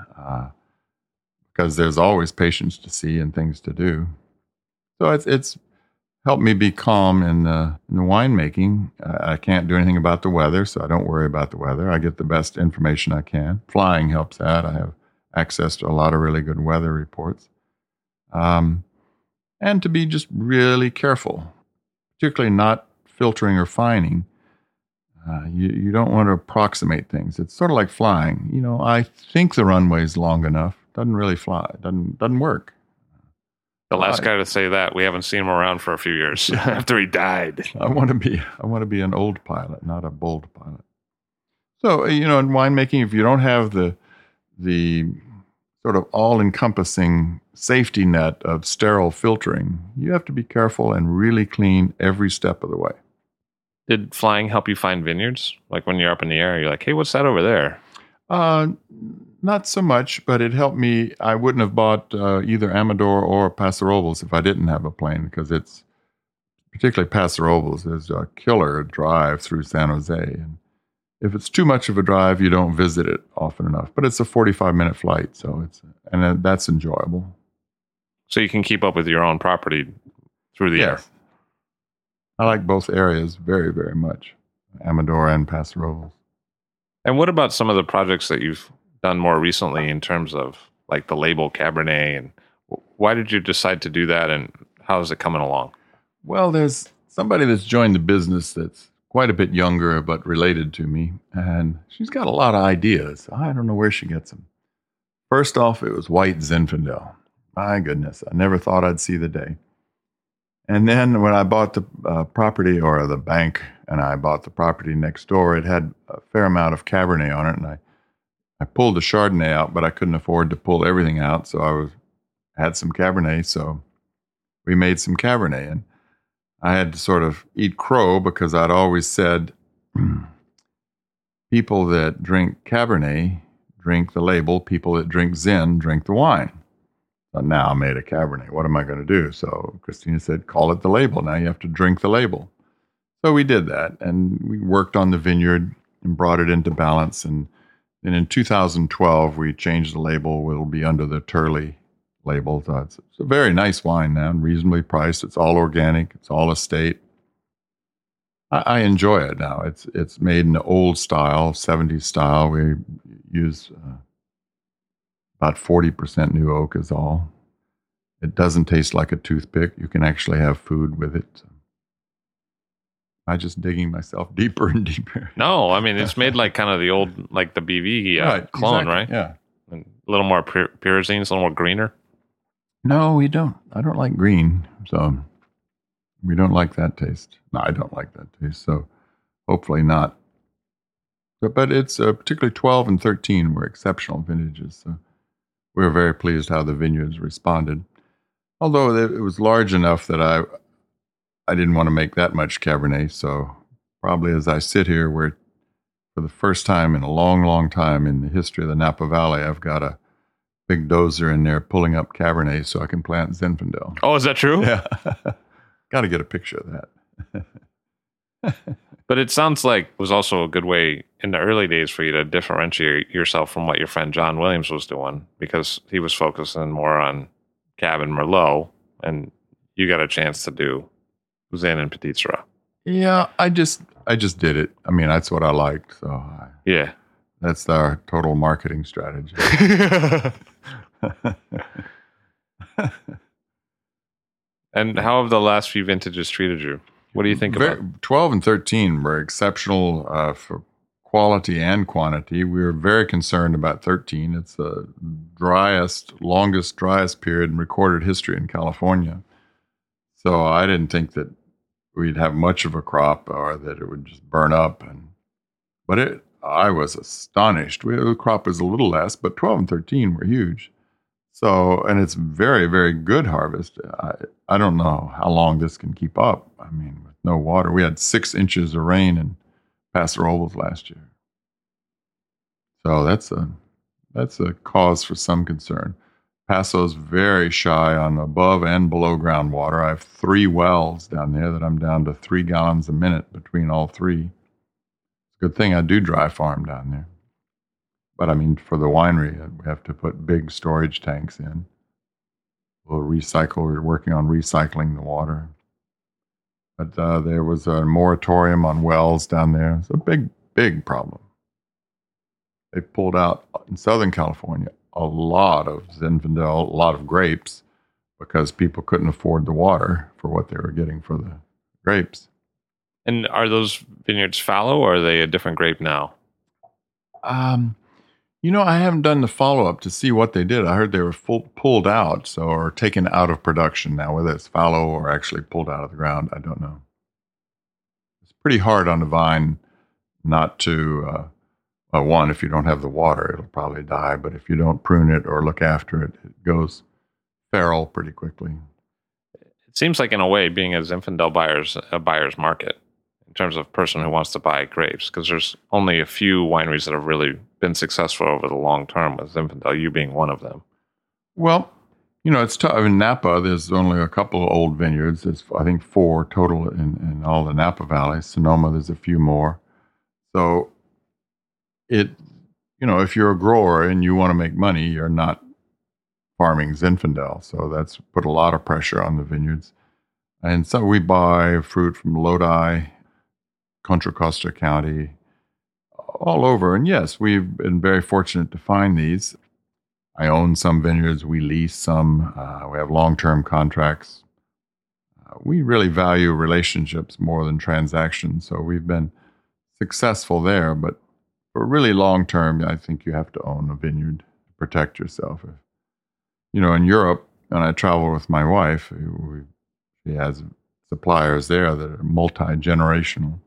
Because there's always patients to see and things to do. So it's helped me be calm in the winemaking. I can't do anything about the weather, so I don't worry about the weather. I get the best information I can. Flying helps that. I have access to a lot of really good weather reports. And to be just really careful, particularly not filtering or fining. You don't want to approximate things. It's sort of like flying. You know, I think the runway's long enough. Doesn't really fly. Doesn't work. The last guy to say that, we haven't seen him around for a few years after he died. I want to be an old pilot, not a bold pilot. So, you know, in winemaking, if you don't have the sort of all-encompassing safety net of sterile filtering, you have to be careful and really clean every step of the way. Did flying help you find vineyards? Like when you're up in the air, you're like, hey, what's that over there? Not so much, but it helped me. I wouldn't have bought either Amador or Paso Robles if I didn't have a plane, because it's, particularly Paso Robles, is a killer drive through San Jose. And if it's too much of a drive, you don't visit it often enough. But it's a 45-minute flight, so it's, and that's enjoyable. So you can keep up with your own property through the air. I like both areas very, very much, Amador and Paso Robles. And what about some of the projects that you've done more recently in terms of like the label Cabernet? And why did you decide to do that, and how is it coming along? Well, there's somebody that's joined the business that's quite a bit younger but related to me, and she's got a lot of ideas. I don't know where she gets them. First off, it was white Zinfandel. My goodness, I never thought I'd see the day. And then when I bought the property, or the bank, and I bought the property next door, it had a fair amount of Cabernet on it, and I pulled the Chardonnay out, but I couldn't afford to pull everything out, so I had some Cabernet, so we made some Cabernet. And I had to sort of eat crow, because I'd always said, people that drink Cabernet drink the label, people that drink Zin drink the wine. But now I made a Cabernet. What am I going to do? So Christina said, call it the label. Now you have to drink the label. So we did that, and we worked on the vineyard and brought it into balance. And in 2012, we changed the label. It'll be under the Turley label. So it's a very nice wine now, and reasonably priced. It's all organic. It's all estate. I enjoy it now. It's made in the old style, 70s style. We use about 40% new oak is all. It doesn't taste like a toothpick. You can actually have food with it. I'm just digging myself deeper and deeper. No, I mean, it's made like kind of the old, like the BV clone, exactly, right? Yeah. And a little more pyrazine, a little more greener. No, we don't. I don't like green, so we don't like that taste. No, I don't like that taste, so hopefully not. But it's particularly 12 and 13 were exceptional vintages, so we were very pleased how the vineyards responded. Although it was large enough that I didn't want to make that much Cabernet, so probably as I sit here, where for the first time in a long, long time in the history of the Napa Valley, I've got a big dozer in there pulling up Cabernet so I can plant Zinfandel. Oh, is that true? Yeah. Got to get a picture of that. But it sounds like it was also a good way in the early days for you to differentiate yourself from what your friend John Williams was doing, because he was focusing more on Cab and Merlot, and you got a chance to do Zin and Petite Sirah. Yeah, I just did it. I mean, that's what I liked. So yeah, that's our total marketing strategy. And how have the last few vintages treated you? What do you think about 12 and 13 were exceptional for quality and quantity. We were very concerned about 13. It's the longest, driest period in recorded history in California. So I didn't think that we'd have much of a crop, or that it would just burn up. But I was astonished. The crop was a little less, but 12 and 13 were huge. So, and it's very, very good harvest. I don't know how long this can keep up. I mean, with no water. We had 6 inches of rain in Paso Robles last year. So that's a cause for some concern. Paso's very shy on above and below ground water. I have 3 wells down there that I'm down to 3 gallons a minute between all 3. It's a good thing I do dry farm down there. But I mean, for the winery, we have to put big storage tanks in. We'll recycle. We're working on recycling the water. But there was a moratorium on wells down there. It's a big, big problem. They pulled out in Southern California a lot of Zinfandel, a lot of grapes, because people couldn't afford the water for what they were getting for the grapes. And are those vineyards fallow, or are they a different grape now? You know, I haven't done the follow-up to see what they did. I heard they were pulled out, so, or taken out of production now. Whether it's fallow or actually pulled out of the ground, I don't know. It's pretty hard on the vine not to, one, if you don't have the water, it'll probably die. But if you don't prune it or look after it, it goes feral pretty quickly. It seems like, in a way, being a Zinfandel buyer's a buyer's market. In terms of person who wants to buy grapes, because there's only a few wineries that have really been successful over the long term, with Zinfandel, you being one of them. Well, you know, it's tough. In Napa, there's only a couple of old vineyards. There's, I think, 4 total in all the Napa Valley. Sonoma, there's a few more. So, if you're a grower and you want to make money, you're not farming Zinfandel. So that's put a lot of pressure on the vineyards. And so we buy fruit from Lodi, Contra Costa County, all over. And yes, we've been very fortunate to find these. I own some vineyards. We lease some. We have long-term contracts. We really value relationships more than transactions. So we've been successful there. But for really long-term, I think you have to own a vineyard to protect yourself. You know, in Europe, when I travel with my wife, she has suppliers there that are multi-generational.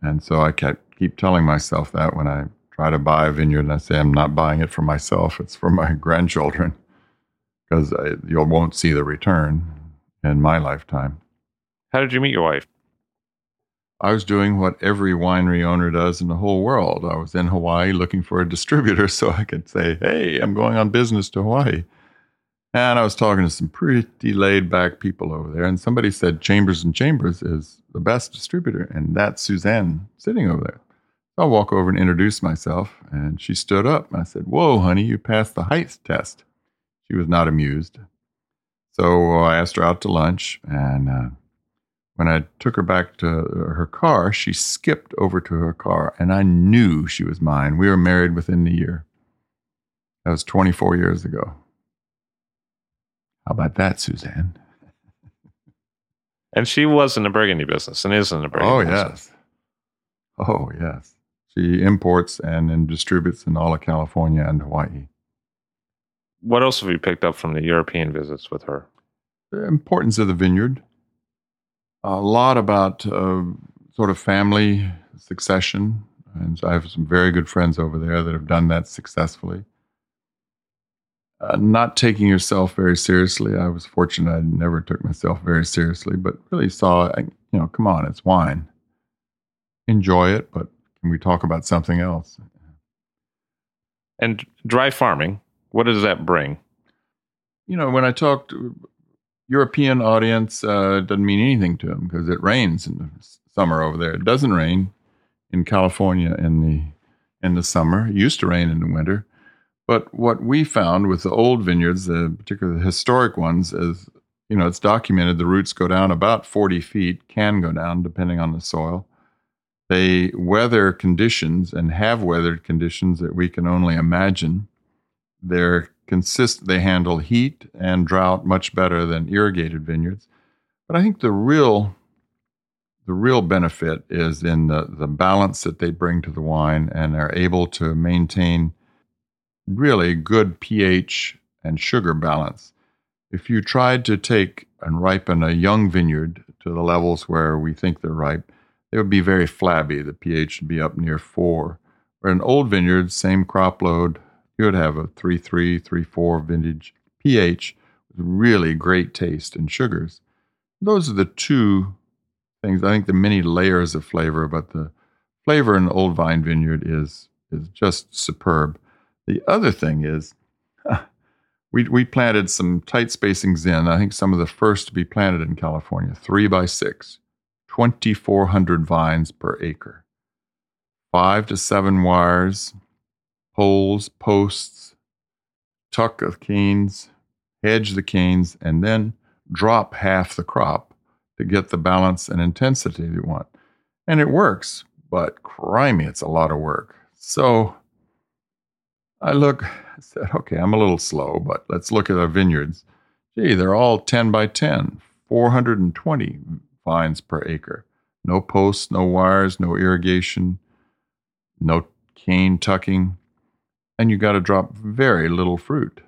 And so I keep telling myself that when I try to buy a vineyard and I say I'm not buying it for myself, it's for my grandchildren, because you won't see the return in my lifetime. How did you meet your wife? I was doing what every winery owner does in the whole world. I was in Hawaii looking for a distributor so I could say, hey, I'm going on business to Hawaii. And I was talking to some pretty laid-back people over there, and somebody said Chambers & Chambers is the best distributor, and that's Suzanne sitting over there. So I walk over and introduce myself, and she stood up. I said, whoa, honey, you passed the height test. She was not amused. So I asked her out to lunch, and when I took her back to her car, she skipped over to her car, and I knew she was mine. We were married within the year. That was 24 years ago. How about that, Suzanne? And she was in the Burgundy business and is in the Burgundy business. Oh, yes. Oh, yes. She imports and then distributes in all of California and Hawaii. What else have you picked up from the European visits with her? The importance of the vineyard. A lot about sort of family succession. And so I have some very good friends over there that have done that successfully. Not taking yourself very seriously. I was fortunate I never took myself very seriously, but really saw, you know, come on, it's wine. Enjoy it, but can we talk about something else? And dry farming, what does that bring? You know, when I talk to European audience, it doesn't mean anything to them because it rains in the summer over there. It doesn't rain in California in the summer. It used to rain in the winter. But what we found with the old vineyards, particularly the historic ones, is, you know, it's documented the roots go down about 40 feet, can go down depending on the soil. They weather conditions and have weathered conditions that we can only imagine. They handle heat and drought much better than irrigated vineyards. But I think the real benefit is in the balance that they bring to the wine and are able to maintain really good pH and sugar balance. If you tried to take and ripen a young vineyard to the levels where we think they're ripe, they would be very flabby. The pH would be up near 4. Where an old vineyard, same crop load, you would have a 3.3, 3.4 vintage pH with really great taste and sugars. Those are the two things. I think the many layers of flavor, but the flavor in an old vine vineyard is just superb. The other thing is we planted some tight spacing Zin. I think some of the first to be planted in California, 3x6, 2,400 vines per acre, 5 to 7 wires, poles, posts, tuck of canes, hedge the canes, and then drop half the crop to get the balance and intensity you want. And it works, but crimey, it's a lot of work. So I said, okay, I'm a little slow, but let's look at our vineyards. Gee, they're all 10 by 10, 420 vines per acre. No posts, no wires, no irrigation, no cane tucking, and you got to drop very little fruit.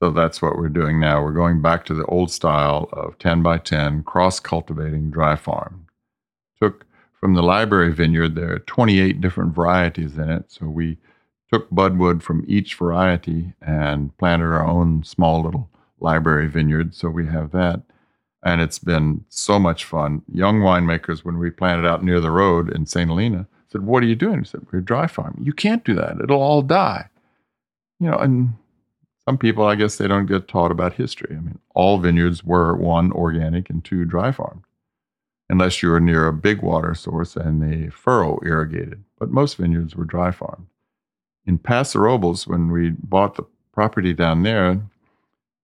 So that's what we're doing now. We're going back to the old style of 10 by 10, cross-cultivating dry farm. Took from the library vineyard, there are 28 different varieties in it, so we took budwood from each variety and planted our own small little library vineyard. So we have that. And it's been so much fun. Young winemakers, when we planted out near the road in St. Helena, said, what are you doing? I said, we're dry farming. You can't do that. It'll all die. You know, and some people, I guess they don't get taught about history. I mean, all vineyards were 1, organic, and 2, dry farmed. Unless you were near a big water source and the furrow irrigated. But most vineyards were dry farmed. In Paso Robles, when we bought the property down there,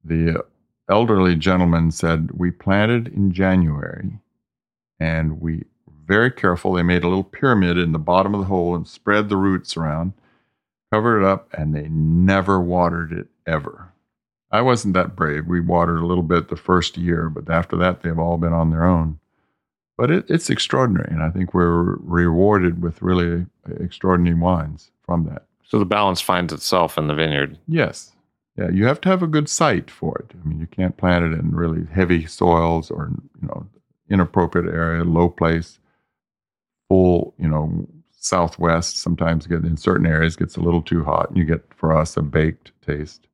the elderly gentleman said, we planted in January, and we very careful. They made a little pyramid in the bottom of the hole and spread the roots around, covered it up, and they never watered it ever. I wasn't that brave. We watered a little bit the first year, but after that, they've all been on their own. But it's extraordinary, and I think we're rewarded with really extraordinary wines from that. So the balance finds itself in the vineyard. Yes. Yeah, you have to have a good site for it. I mean, you can't plant it in really heavy soils or, inappropriate area, low place. Full, southwest sometimes get in certain areas gets a little too hot, and you get for us a baked taste.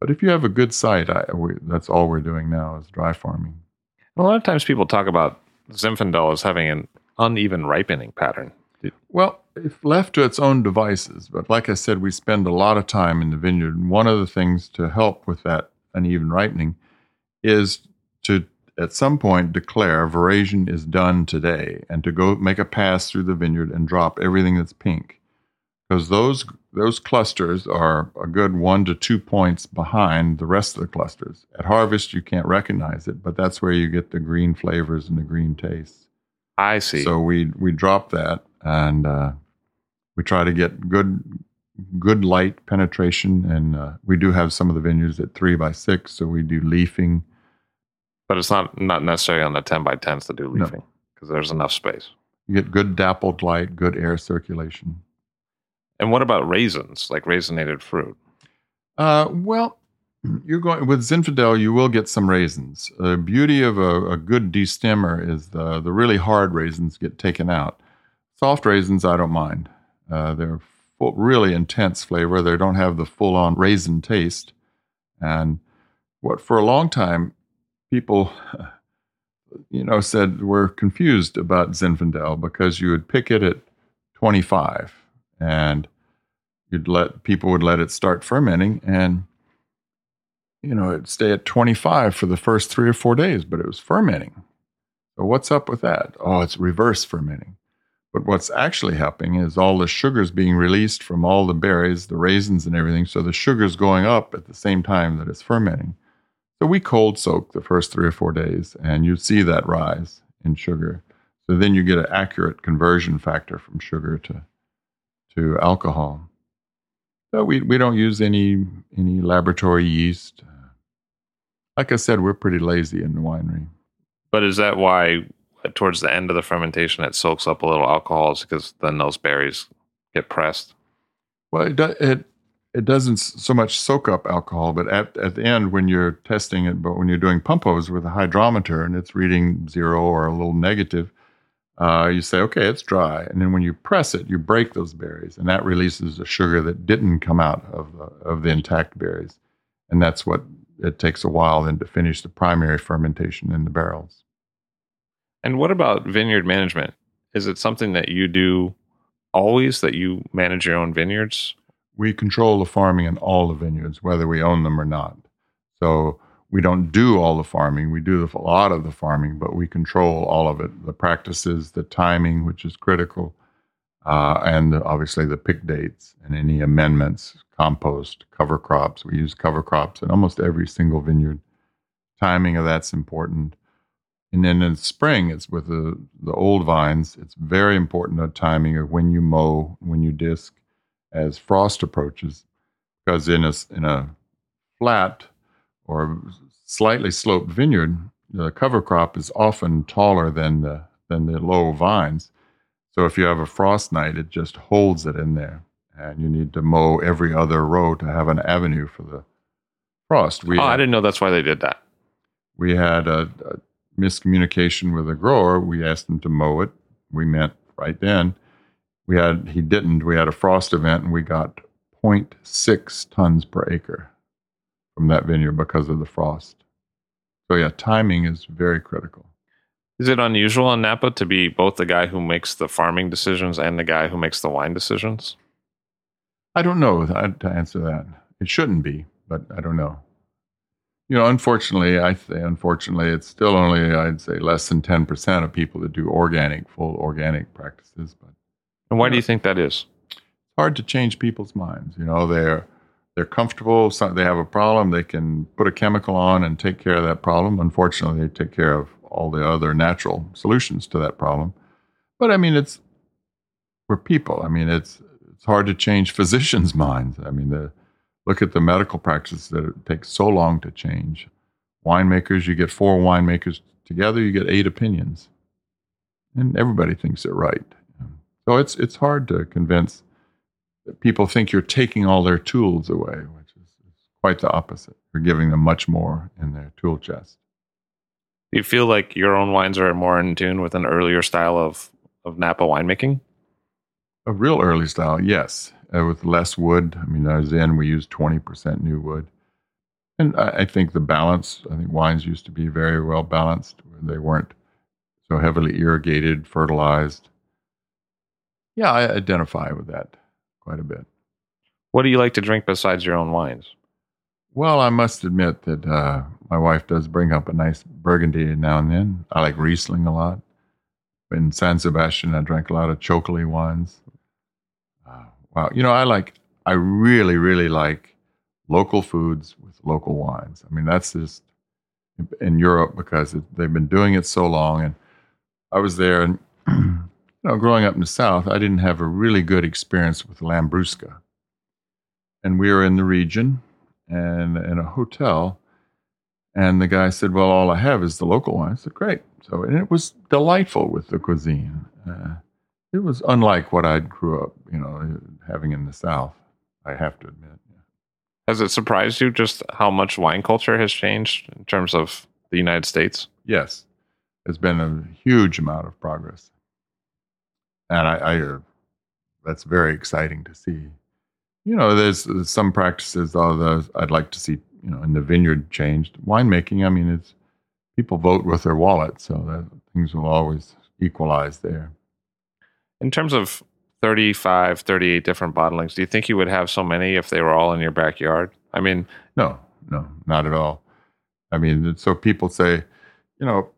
But if you have a good site, that's all we're doing now is dry farming. A lot of times people talk about Zinfandel as having an uneven ripening pattern. Well, if left to its own devices, but like I said, we spend a lot of time in the vineyard. And one of the things to help with that uneven ripening is to at some point declare veraison is done today and to go make a pass through the vineyard and drop everything that's pink, because those clusters are a good 1 to 2 points behind the rest of the clusters. At harvest, you can't recognize it, but that's where you get the green flavors and the green tastes. I see. So we drop that, and we try to get good light penetration, and we do have some of the vineyards at 3x6, so we do leafing. But it's not necessarily on the 10x10s to do leafing, because there's enough space. You get good dappled light, good air circulation. And what about raisins, like raisinated fruit? Well, you're going with Zinfandel, you will get some raisins. The beauty of a good destemmer is the really hard raisins get taken out. Soft raisins, I don't mind. They're really intense flavor. They don't have the full-on raisin taste. And what for a long time, people, said were confused about Zinfandel because you would pick it at 25 and people would let it start fermenting and, it'd stay at 25 for the first 3 or 4 days, but it was fermenting. So what's up with that? Oh, it's reverse fermenting. But what's actually happening is all the sugars being released from all the berries, the raisins and everything. So the sugar's going up at the same time that it's fermenting. So we cold soak the first 3 or 4 days, and you see that rise in sugar. So then you get an accurate conversion factor from sugar to alcohol. So we don't use any laboratory yeast. Like I said, we're pretty lazy in the winery. But is that why towards the end of the fermentation it soaks up a little alcohol, because then those berries get pressed? Well, it doesn't so much soak up alcohol, but at the end when you're testing it, but when you're doing pumpos with a hydrometer and it's reading 0 or a little negative, you say, okay, it's dry. And then when you press it, you break those berries, and that releases the sugar that didn't come out of the intact berries. And that's what it takes a while then to finish the primary fermentation in the barrels. And what about vineyard management? Is it something that you do always, that you manage your own vineyards? We control the farming in all the vineyards, whether we own them or not. So we don't do all the farming. We do a lot of the farming, but we control all of it. The practices, the timing, which is critical, and obviously the pick dates and any amendments, compost, cover crops. We use cover crops in almost every single vineyard. Timing of that's important. And then in spring, it's with the old vines. It's very important, the timing of when you mow, when you disc, as frost approaches, because in a flat or slightly sloped vineyard, the cover crop is often taller than the low vines. So if you have a frost night, it just holds it in there, and you need to mow every other row to have an avenue for the frost. I didn't know that's why they did that. We had a miscommunication with a grower. We asked him to mow it. We meant right then. He didn't. We had a frost event, and we got 0.6 tons per acre from that vineyard because of the frost. So yeah, timing is very critical. Is it unusual in Napa to be both the guy who makes the farming decisions and the guy who makes the wine decisions? I don't know to answer that. It shouldn't be, but I don't know. Unfortunately, it's still only, I'd say, less than 10% of people that do full organic practices, but. And why do you think that is? It's hard to change people's minds. They're They're comfortable. So they have a problem. They can put a chemical on and take care of that problem. Unfortunately, they take care of all the other natural solutions to that problem. But I mean, it's we're people. I mean, it's hard to change physicians' minds. I mean, look at the medical practices that it takes so long to change. Winemakers, you get 4 winemakers together, you get 8 opinions, and everybody thinks they're right. So it's hard to convince. People think you're taking all their tools away, which is quite the opposite. You're giving them much more in their tool chest. Do you feel like your own wines are more in tune with an earlier style of Napa winemaking? A real early style, yes, with less wood. I mean, as in, we used 20% new wood. And I think the balance, I think wines used to be very well balanced. They weren't so heavily irrigated, fertilized. Yeah, I identify with that quite a bit. What do you like to drink besides your own wines? Well, I must admit that my wife does bring up a nice Burgundy now and then. I like Riesling a lot. In San Sebastian, I drank a lot of Chocoli wines. Wow. You know, I really, really like local foods with local wines. I mean, that's just in Europe because they've been doing it so long. And I was there and, you know, growing up in the South, I didn't have a really good experience with Lambrusca. And we were in the region and in a hotel. And the guy said, well, all I have is the local wine. I said, great. So, and it was delightful with the cuisine. It was unlike what I grew up, you know, having in the South, I have to admit. Yeah. Has it surprised you just how much wine culture has changed in terms of the United States? Yes. There's been a huge amount of progress. And I that's very exciting to see. You know, there's some practices, although I'd like to see, you know, in the vineyard changed. Winemaking, I mean, it's people vote with their wallet, so that things will always equalize there. In terms of 35, 38 different bottlings, do you think you would have so many if they were all in your backyard? I mean... No, not at all. I mean, so people say, you know,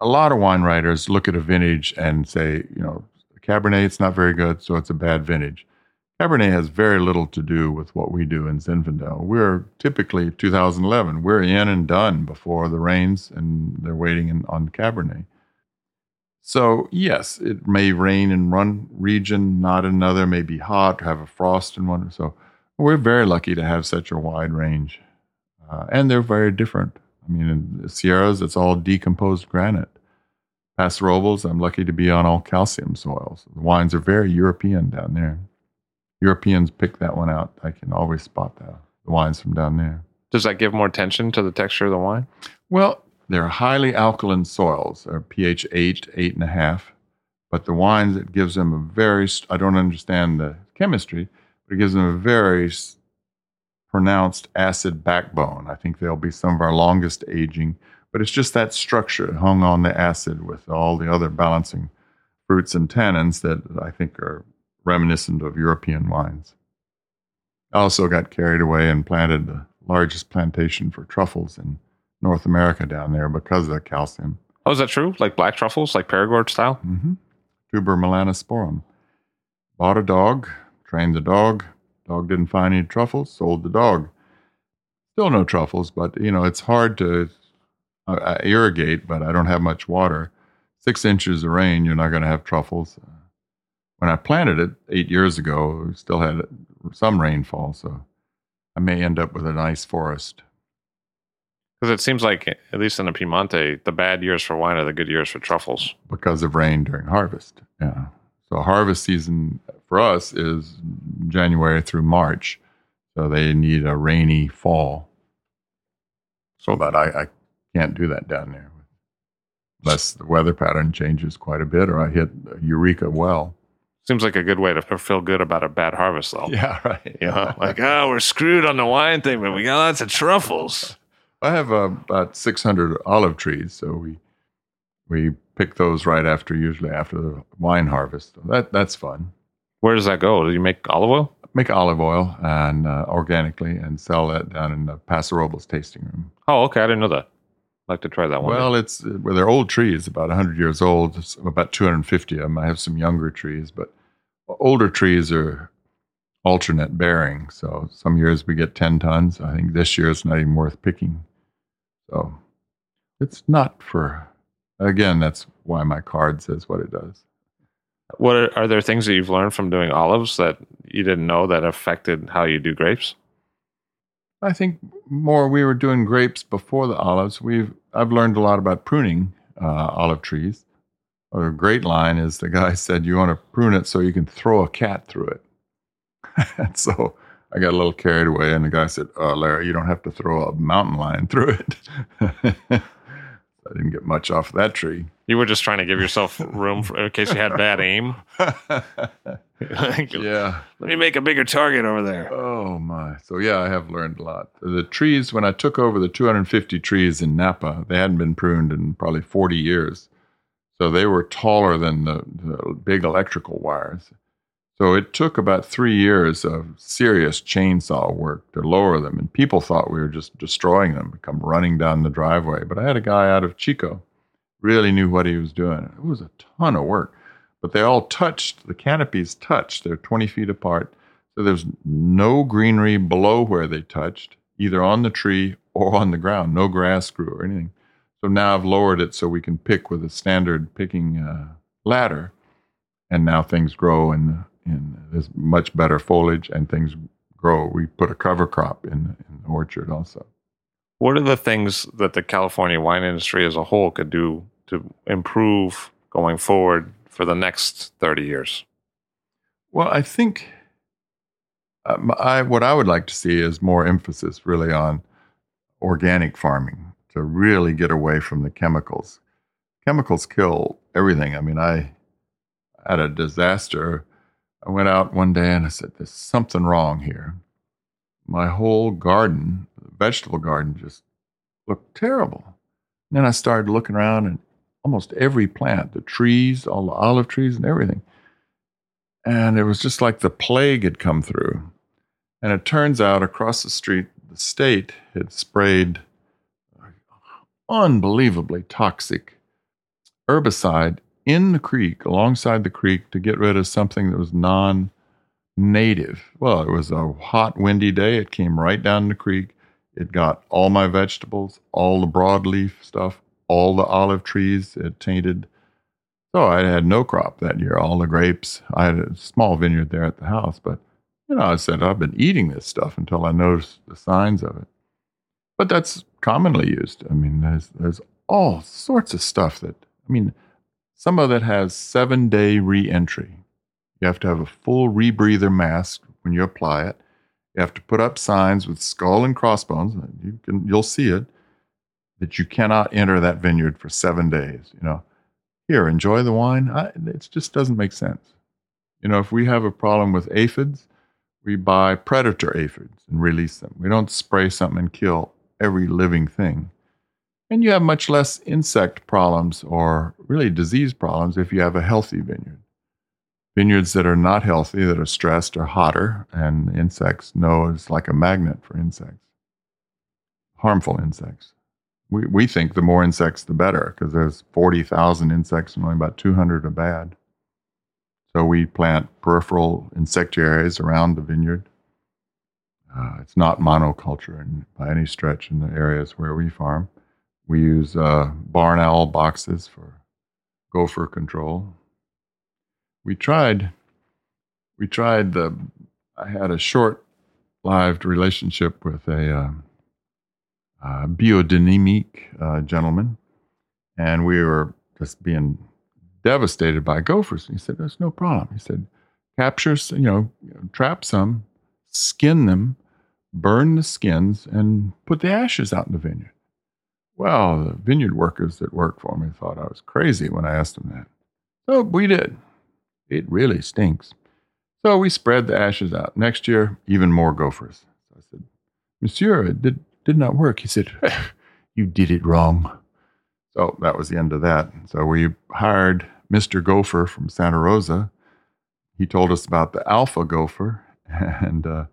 a lot of wine writers look at a vintage and say, you know, Cabernet, it's not very good, so it's a bad vintage. Cabernet has very little to do with what we do in Zinfandel. We're typically 2011. We're in and done before the rains, and they're waiting on Cabernet. So, yes, it may rain in one region, not another, may be hot, have a frost in one. So we're very lucky to have such a wide range. And they're very different. I mean, in the Sierras, it's all decomposed granite. Paso Robles, I'm lucky to be on all calcium soils. The wines are very European down there. Europeans pick that one out. I can always spot the wines from down there. Does that give more attention to the texture of the wine? Well, they're highly alkaline soils. They're pH 8, 8.5. But the wines, it gives them a very, I don't understand the chemistry, but it gives them a very pronounced acid backbone. I think they'll be some of our longest aging. But it's just that structure hung on the acid with all the other balancing fruits and tannins that I think are reminiscent of European wines. I also got carried away and planted the largest plantation for truffles in North America down there because of the calcium. Oh, is that true? Like black truffles, like Perigord style? Mm-hmm. Tuber melanosporum. Bought a dog, trained the dog. Dog didn't find any truffles, sold the dog. Still no truffles, but, you know, it's hard to I irrigate, but I don't have much water. 6 inches of rain, you're not going to have truffles. When I planted it 8 years ago, we still had some rainfall, so I may end up with a nice forest. Because it seems like, at least in the Piemonte, the bad years for wine are the good years for truffles. Because of rain during harvest, yeah. So harvest season for us is January through March, so they need a rainy fall. So that I can't do that down there. Unless the weather pattern changes quite a bit, or I hit a Eureka well. Seems like a good way to feel good about a bad harvest, though. Yeah, right. You know, like, oh, we're screwed on the wine thing, but we got lots of truffles. I have about 600 olive trees, so we pick those right after, usually after the wine harvest. That's fun. Where does that go? Do you make olive oil? Make olive oil and organically and sell that down in the Paso Robles tasting room. Oh, okay. I didn't know that. I'd like to try that one. Well, well, they're old trees, about 100 years old, about 250 of them. I have some younger trees, but older trees are alternate bearing. So some years we get 10 tons. I think this year it's not even worth picking. So it's not for, again, that's why my card says what it does. Are there things that you've learned from doing olives that you didn't know that affected how you do grapes? I think more we were doing grapes before the olives. I've learned a lot about pruning olive trees. A great line is the guy said, you want to prune it so you can throw a cat through it. And so I got a little carried away, and the guy said, oh, Larry, you don't have to throw a mountain lion through it. I didn't get much off that tree. You were just trying to give yourself room in case you had bad aim. Yeah. Let me make a bigger target over there. Oh, my. So, yeah, I have learned a lot. The trees, when I took over the 250 trees in Napa, they hadn't been pruned in probably 40 years. So they were taller than the big electrical wires. So it took about 3 years of serious chainsaw work to lower them. And people thought we were just destroying them, come running down the driveway. But I had a guy out of Chico, really knew what he was doing. It was a ton of work. But they all touched, the canopies touched. They're 20 feet apart. So there's no greenery below where they touched, either on the tree or on the ground. No grass grew or anything. So now I've lowered it so we can pick with a standard picking ladder. And now things grow and there's much better foliage and things grow. We put a cover crop in the orchard also. What are the things that the California wine industry as a whole could do to improve going forward for the next 30 years? Well, I think what I would like to see is more emphasis really on organic farming to really get away from the chemicals. Chemicals kill everything. I mean, I had a disaster. I went out one day and I said, there's something wrong here. My whole garden, vegetable garden, just looked terrible. And then I started looking around and almost every plant, the trees, all the olive trees and everything. And it was just like the plague had come through. And it turns out across the street, the state had sprayed unbelievably toxic herbicide in the creek, alongside the creek, to get rid of something that was non-native. Well, it was a hot, windy day. It came right down the creek. It got all my vegetables, all the broadleaf stuff, all the olive trees. It tainted. So I had no crop that year, all the grapes. I had a small vineyard there at the house, but I said, I've been eating this stuff until I noticed the signs of it. But that's commonly used. I mean, there's all sorts of stuff that, some of it has 7-day re-entry. You have to have a full rebreather mask when you apply it. You have to put up signs with skull and crossbones. You'll see it, that you cannot enter that vineyard for 7 days. Here, enjoy the wine. It just doesn't make sense. If we have a problem with aphids, we buy predator aphids and release them. We don't spray something and kill every living thing. And you have much less insect problems or really disease problems if you have a healthy vineyard. Vineyards that are not healthy, that are stressed, are hotter, and insects know it's like a magnet for insects, harmful insects. We think the more insects, the better, because there's 40,000 insects and only about 200 are bad. So we plant peripheral insectivores around the vineyard. It's not monoculture by any stretch in the areas where we farm. We use barn owl boxes for gopher control. I had a short-lived relationship with a biodynamic gentleman, and we were just being devastated by gophers. And he said, "There's no problem." He said, "Capture, trap some, skin them, burn the skins, and put the ashes out in the vineyard." Well, the vineyard workers that worked for me thought I was crazy when I asked them that. So we did. It really stinks. So we spread the ashes out. Next year, even more gophers. So I said, "Monsieur, it did not work." He said, "You did it wrong." So that was the end of that. So we hired Mr. Gopher from Santa Rosa. He told us about the alpha gopher and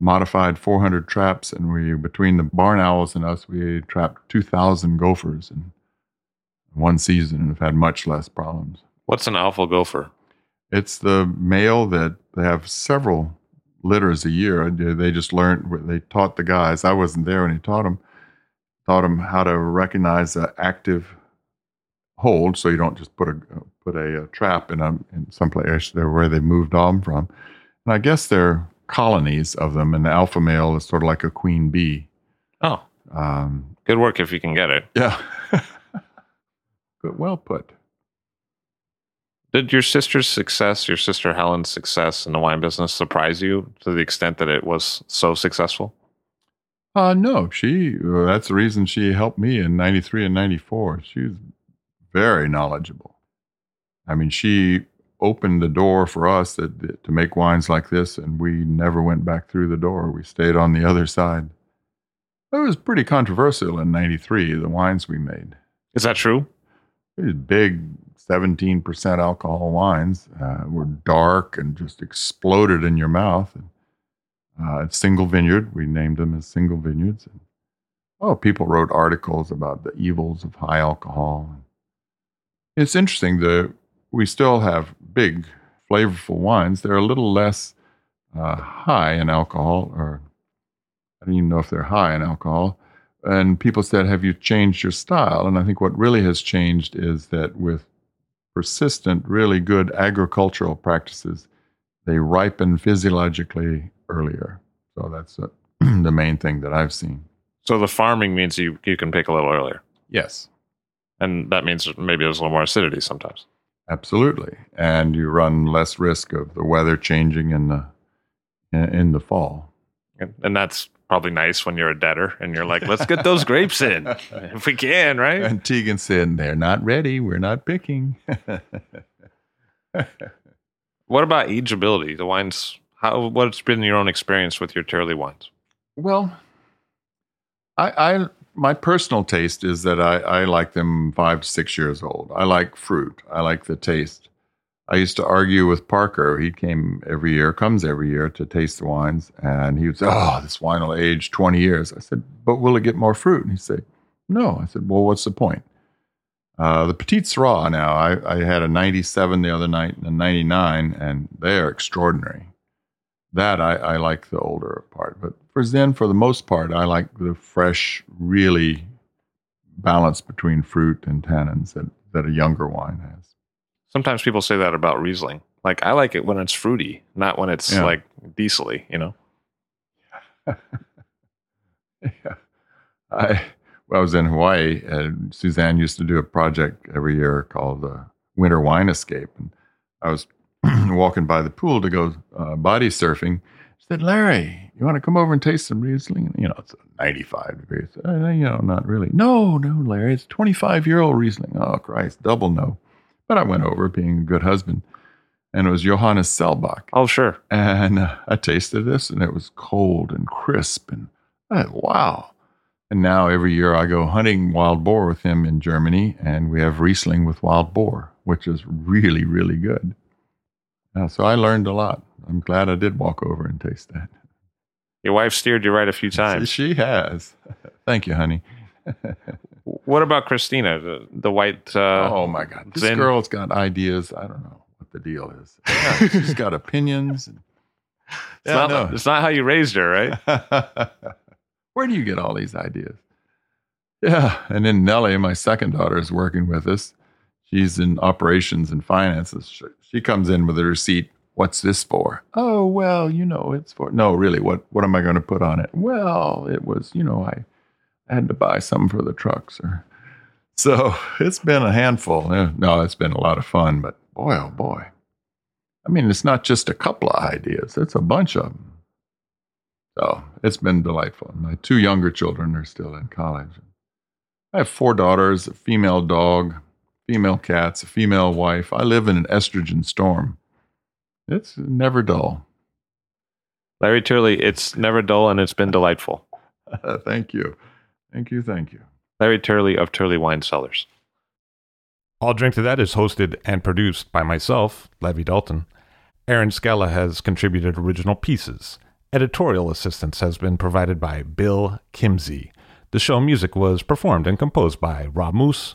modified 400 traps, and we, between the barn owls and us, we trapped 2,000 gophers in one season and have had much less problems. What's an alpha gopher? It's the male that they have several litters a year. They just learned, they taught the guys. I wasn't there when he taught them how to recognize an active hold, so you don't just put a trap in some place where they moved on from. And I guess there are colonies of them, and the alpha male is sort of like a queen bee. Oh, good work if you can get it. Yeah, good, well put. Did your sister Helen's success in the wine business surprise you to the extent that it was so successful? No, that's the reason she helped me in 93 and 94. She was very knowledgeable. I mean, she opened the door for us to make wines like this, and we never went back through the door. We stayed on the other side. It was pretty controversial in 93, the wines we made. Is that true? These big 17% alcohol wines were dark and just exploded in your mouth. And, single vineyard, we named them as single vineyards. And, people wrote articles about the evils of high alcohol. It's interesting, we still have big, flavorful wines. They're a little less high in alcohol, or I don't even know if they're high in alcohol. And people said, have you changed your style? And I think what really has changed is that with persistent, really good agricultural practices, they ripen physiologically earlier. So that's the main thing that I've seen. So the farming means you can pick a little earlier? Yes. And that means maybe there's a little more acidity sometimes? Absolutely. And you run less risk of the weather changing in the fall. And that's probably nice when you're a debtor and you're like, let's get those grapes in if we can, right? And Tegan said, they're not ready. We're not picking. What about ageability? The wines, what's been your own experience with your Turley wines? Well, my personal taste is that I like them 5 to 6 years old. I like fruit. I like the taste. I used to argue with Parker. He comes every year to taste the wines, and he would say, this wine will age 20 years. I said, but will it get more fruit? And he'd say, no. I said, well, what's the point? The Petite Sirah now, I had a 97 the other night and a 99, and they are extraordinary. That, I like the older part. But for the most part, I like the fresh, really balance between fruit and tannins that a younger wine has. Sometimes people say that about Riesling. Like, I like it when it's fruity, not when it's like diesel-y, you know? Yeah. I was in Hawaii, and Suzanne used to do a project every year called the Winter Wine Escape. And I was walking by the pool to go body surfing. She said, Larry, you want to come over and taste some Riesling? It's 95 degrees. Not really. No, Larry, it's 25-year-old Riesling. Oh, Christ, double no. But I went over, being a good husband, and it was Johannes Selbach. Oh, sure. And I tasted this, and it was cold and crisp, and I thought, wow. And now every year I go hunting wild boar with him in Germany, and we have Riesling with wild boar, which is really, really good. So I learned a lot. I'm glad I did walk over and taste that. Your wife steered you right a few times. She has. Thank you, honey. What about Christina, the white? Oh my God, this girl's got ideas. I don't know what the deal is. Yeah, she's got opinions. It's not how you raised her, right? Where do you get all these ideas? Yeah, and then Nellie, my second daughter, is working with us. She's in operations and finances. She comes in with her receipt. What's this for? Oh well, it's for. No, really, what am I going to put on it? Well, it was, I had to buy some for the trucks. So it's been a handful. No, it's been a lot of fun, but boy, oh boy. I mean, it's not just a couple of ideas. It's a bunch of them. So it's been delightful. My two younger children are still in college. I have 4 daughters, a female dog, female cats, a female wife. I live in an estrogen storm. It's never dull. Larry Turley, it's never dull, and it's been delightful. Thank you. Thank you, thank you. Larry Turley of Turley Wine Cellars. All Drink to That is hosted and produced by myself, Levy Dalton. Ehren Scala has contributed original pieces. Editorial assistance has been provided by Bill Kimsey. The show music was performed and composed by Rob Moose